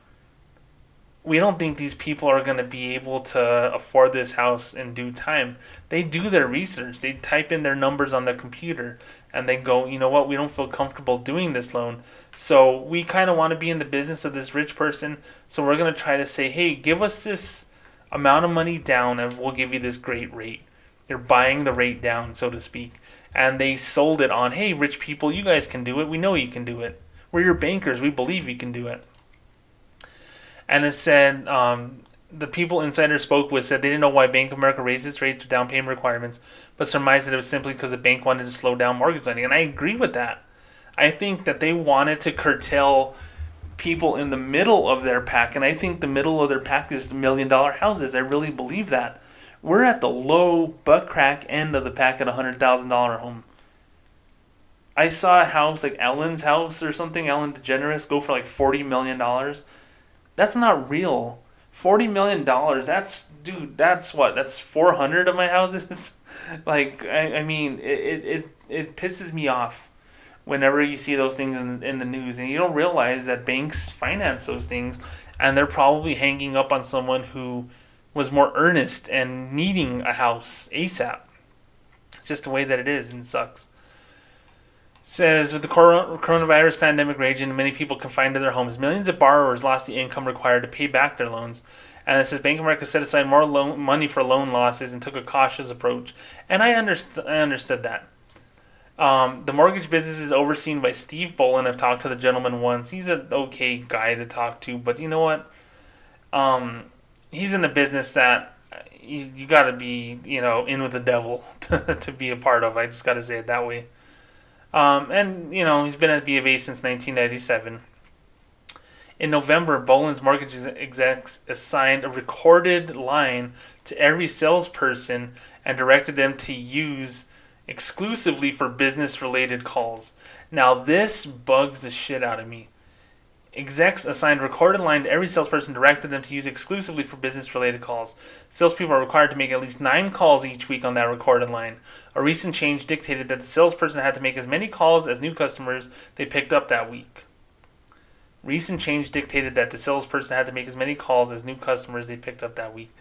we don't think these people are going to be able to afford this house in due time. They do their research. They type in their numbers on their computer, and they go, you know what, we don't feel comfortable doing this loan, so we kind of want to be in the business of this rich person, so we're going to try to say, hey, give us this amount of money down, and we'll give you this great rate. They're buying the rate down, so to speak, and they sold it on, hey, rich people, you guys can do it. We know you can do it. We're your bankers. We believe you can do it. And it said um, the people Insider spoke with said they didn't know why Bank of America raised its rates to down payment requirements, but surmised that it was simply because the bank wanted to slow down mortgage lending. And I agree with that. I think that they wanted to curtail people in the middle of their pack. And I think the middle of their pack is the million-dollar houses. I really believe that. We're at the low butt crack end of the pack at a one hundred thousand dollars home. I saw a house, like Ellen's house or something, Ellen DeGeneres, go for like forty million dollars. That's not real. forty million dollars, that's, dude, that's what? That's four hundred of my houses? Like, I, I mean, it, it, it pisses me off whenever you see those things in, in the news. And you don't realize that banks finance those things. And they're probably hanging up on someone who was more earnest and needing a house ASAP. It's just the way that it is, and it sucks. Says, with the coronavirus pandemic raging, many people confined to their homes, millions of borrowers lost the income required to pay back their loans. And it says Bank of America set aside more loan, money for loan losses and took a cautious approach. And I, underst- I understood that. Um, the mortgage business is overseen by Steve Boland. I've talked to the gentleman once. He's an okay guy to talk to, but you know what? Um, he's in a business that you, you got to be, you know, in with the devil to, to be a part of. I just got to say it that way. Um, and, you know, he's been at B of A since nineteen ninety-seven. In November, Boland's mortgage execs assigned a recorded line to every salesperson and directed them to use exclusively for business-related calls. Now, this bugs the shit out of me. Execs assigned a recorded line to every salesperson directed them to use exclusively for business-related calls. Salespeople are required to make at least nine calls each week on that recorded line. A recent change dictated that the salesperson had to make as many calls as new customers they picked up that week. Recent change dictated that the salesperson had to make as many calls as new customers they picked up that week.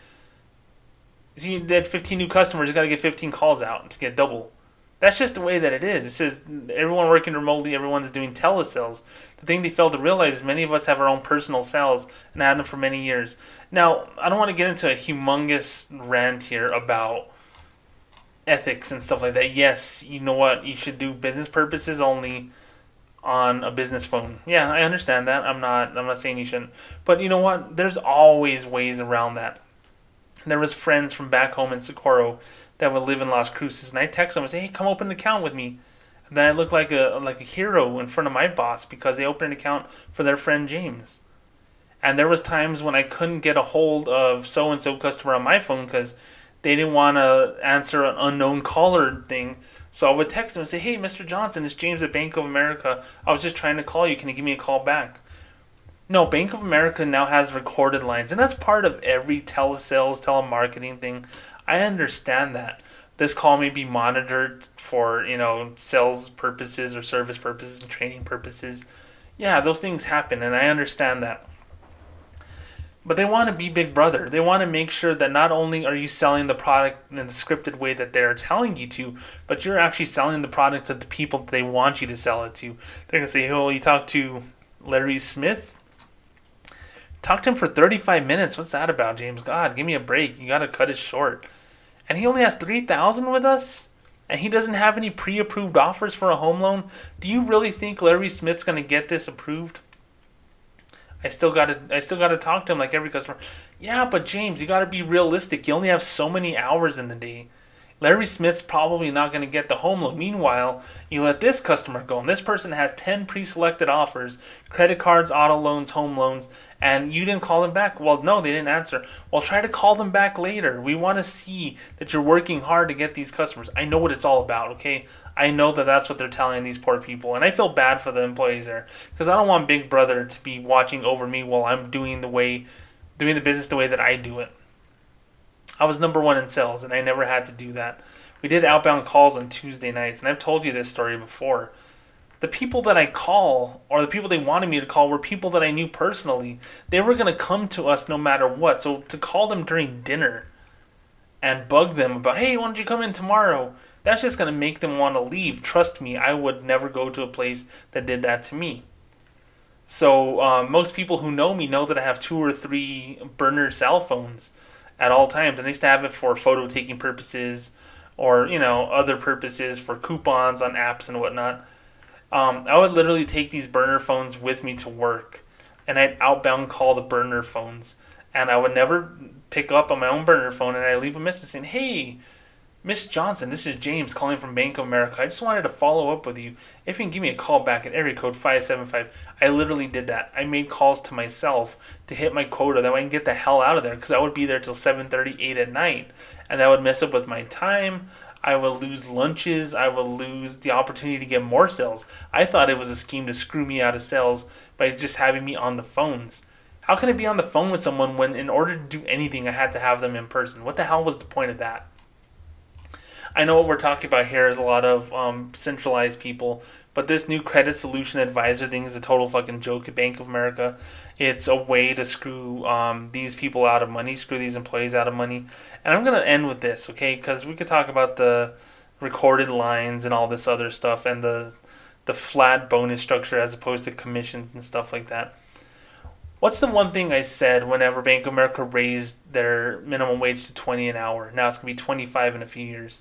See, you had fifteen new customers, you got to get fifteen calls out to get double. That's just the way that it is. It says everyone working remotely, everyone's doing telesales. The thing they fail to realize is many of us have our own personal sales and had them for many years. Now, I don't want to get into a humongous rant here about ethics and stuff like that. Yes, you know what? You should do business purposes only on a business phone. Yeah, I understand that. I'm not I'm not saying you shouldn't. But you know what? There's always ways around that. There was friends from back home in Socorro that would live in Las Cruces, and I text them and say, "Hey, come open an account with me." And then I look like a like a hero in front of my boss because they opened an account for their friend James. And there was times when I couldn't get a hold of so and so customer on my phone because they didn't want to answer an unknown caller thing. So I would text them and say, "Hey, Mister Johnson, it's James at Bank of America. I was just trying to call you. Can you give me a call back?" No, Bank of America now has recorded lines, and that's part of every telesales, telemarketing thing. I understand that. This call may be monitored for, you know, sales purposes or service purposes and training purposes. Yeah, those things happen, and I understand that. But they want to be big brother. They want to make sure that not only are you selling the product in the scripted way that they're telling you to, but you're actually selling the product to the people that they want you to sell it to. They're going to say, "Oh, you talked to Larry Smith? Talk to him for thirty-five minutes. What's that about, James? God, give me a break. You got to cut it short." And he only has three thousand dollars with us? And he doesn't have any pre-approved offers for a home loan? Do you really think Larry Smith's going to get this approved? I still got to I still got to talk to him like every customer. Yeah, but James, you got to be realistic. You only have so many hours in the day. Larry Smith's probably not going to get the home loan. Meanwhile, you let this customer go, and this person has ten pre-selected offers, credit cards, auto loans, home loans, and you didn't call them back. Well, no, they didn't answer. Well, try to call them back later. We want to see that you're working hard to get these customers. I know what it's all about, okay? I know that that's what they're telling these poor people, and I feel bad for the employees there because I don't want Big Brother to be watching over me while I'm doing the way, doing the business the way that I do it. I was number one in sales, and I never had to do that. We did outbound calls on Tuesday nights, and I've told you this story before. The people that I call, or the people they wanted me to call, were people that I knew personally. They were going to come to us no matter what, so to call them during dinner and bug them about, "Hey, why don't you come in tomorrow?" That's just going to make them want to leave. Trust me, I would never go to a place that did that to me. So uh, most people who know me know that I have two or three burner cell phones at all times, and I used to have it for photo taking purposes, or you know, other purposes for coupons on apps and whatnot. Um, I would literally take these burner phones with me to work, and I'd outbound call the burner phones, and I would never pick up on my own burner phone, and I leave a message saying, "Hey, Miss Johnson, this is James calling from Bank of America. I just wanted to follow up with you. If you can give me a call back at area code five seven five, I literally did that. I made calls to myself to hit my quota. That way I can get the hell out of there because I would be there till seven thirty, eight at night. And that would mess up with my time. I will lose lunches. I will lose the opportunity to get more sales. I thought it was a scheme to screw me out of sales by just having me on the phones. How can I be on the phone with someone when in order to do anything, I had to have them in person? What the hell was the point of that? I know what we're talking about here is a lot of um, centralized people, but this new credit solution advisor thing is a total fucking joke at Bank of America. It's a way to screw um, these people out of money, screw these employees out of money. And I'm going to end with this, okay? Because we could talk about the recorded lines and all this other stuff and the the flat bonus structure as opposed to commissions and stuff like that. What's the one thing I said whenever Bank of America raised their minimum wage to twenty an hour? Now it's going to be twenty-five in a few years.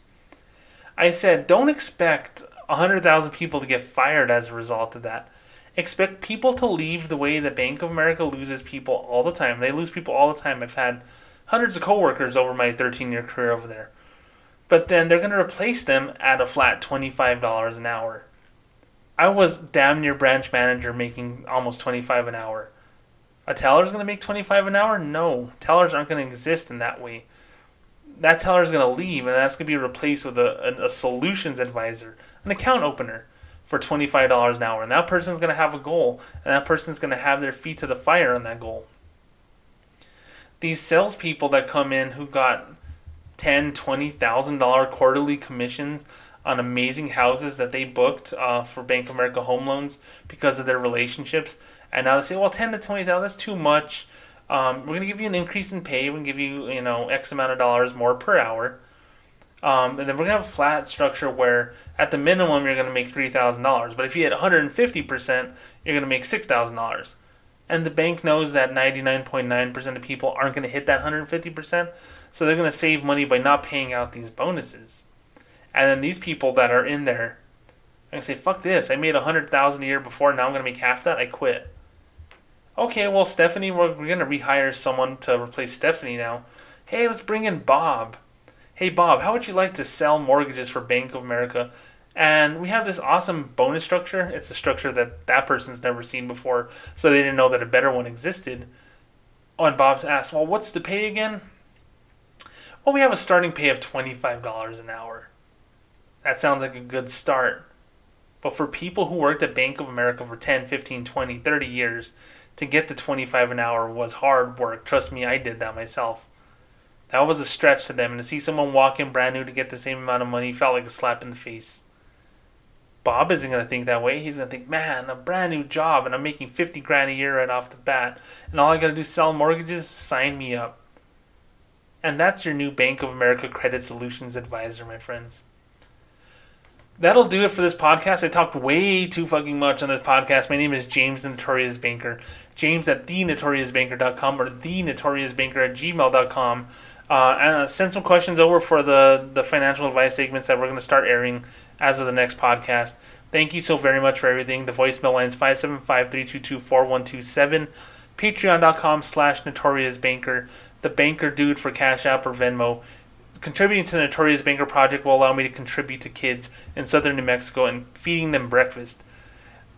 I said, don't expect one hundred thousand people to get fired as a result of that. Expect people to leave the way that Bank of America loses people all the time. They lose people all the time. I've had hundreds of coworkers over my thirteen-year career over there. But then they're going to replace them at a flat twenty-five dollars an hour. I was damn near branch manager making almost twenty-five dollars an hour. A teller's going to make twenty-five dollars an hour? No. Tellers aren't going to exist in that way. That teller is going to leave, and that's going to be replaced with a, a, a solutions advisor, an account opener for twenty-five dollars an hour. And that person's going to have a goal, and that person's going to have their feet to the fire on that goal. These salespeople that come in who got ten thousand dollars, twenty thousand dollars quarterly commissions on amazing houses that they booked uh, for Bank of America home loans because of their relationships, and now they say, well, ten thousand to twenty thousand dollars, that's too much. Um, we're going to give you an increase in pay. We're going to give you, you know, X amount of dollars more per hour. Um, and then we're going to have a flat structure where at the minimum you're going to make three thousand dollars. But if you hit one hundred fifty percent, you're going to make six thousand dollars. And the bank knows that ninety-nine point nine percent of people aren't going to hit that one hundred fifty percent. So they're going to save money by not paying out these bonuses. And then these people that are in there, I'm going to say, fuck this. I made one hundred thousand dollars a year before. Now I'm going to make half that. I quit. Okay, well, Stephanie, we're, we're going to rehire someone to replace Stephanie now. Hey, let's bring in Bob. Hey, Bob, how would you like to sell mortgages for Bank of America? And we have this awesome bonus structure. It's a structure that that person's never seen before, so they didn't know that a better one existed. Oh, and Bob's asked, well, what's the pay again? Well, we have a starting pay of twenty-five dollars an hour. That sounds like a good start. But for people who worked at Bank of America for ten, fifteen, twenty, thirty years, to get to twenty-five an hour was hard work. Trust me, I did that myself. That was a stretch to them, and to see someone walk in brand new to get the same amount of money felt like a slap in the face. Bob isn't going to think that way. He's going to think, man, a brand new job, and I'm making fifty grand a year right off the bat, and all I got to do is sell mortgages? Sign me up. And that's your new Bank of America Credit Solutions advisor, my friends. That'll do it for this podcast. I talked way too fucking much on this podcast. My name is James the Notorious Banker. James at the notorious banker dot com or the notorious banker at gmail dot com. Uh, and, uh, send some questions over for the, the financial advice segments that we're going to start airing as of the next podcast. Thank you so very much for everything. The voicemail line is five seven five, three two two, four one two seven. Patreon dot com slash notorious banker. The banker dude for Cash App or Venmo. Contributing to the Notorious Banker Project will allow me to contribute to kids in southern New Mexico and feeding them breakfast.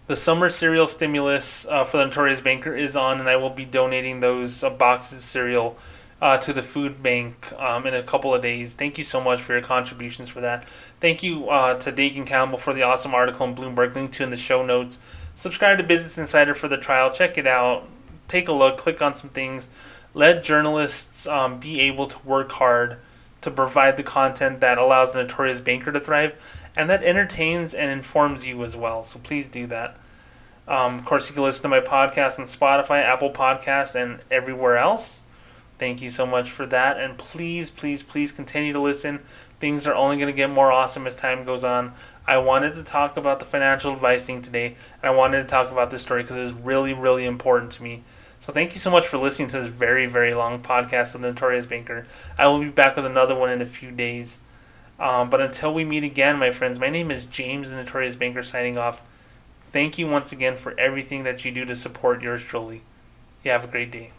The summer cereal stimulus uh, for the Notorious Banker is on, and I will be donating those uh, boxes of cereal uh, to the food bank um, in a couple of days. Thank you so much for your contributions for that. Thank you uh, to Dakin Campbell for the awesome article in Bloomberg, linked to in the show notes. Subscribe to Business Insider for the trial. Check it out. Take a look. Click on some things. Let journalists um, be able to work hard to provide the content that allows the Notorious Banker to thrive, and that entertains and informs you as well. So please do that. Um, of course, you can listen to my podcast on Spotify, Apple Podcasts, and everywhere else. Thank you so much for that. And please, please, please continue to listen. Things are only going to get more awesome as time goes on. I wanted to talk about the financial advice thing today, and I wanted to talk about this story because it was really, really important to me. So thank you so much for listening to this very, very long podcast of The Notorious Banker. I will be back with another one in a few days. Um, but until we meet again, my friends, my name is James The Notorious Banker signing off. Thank you once again for everything that you do to support yours truly. You have a great day.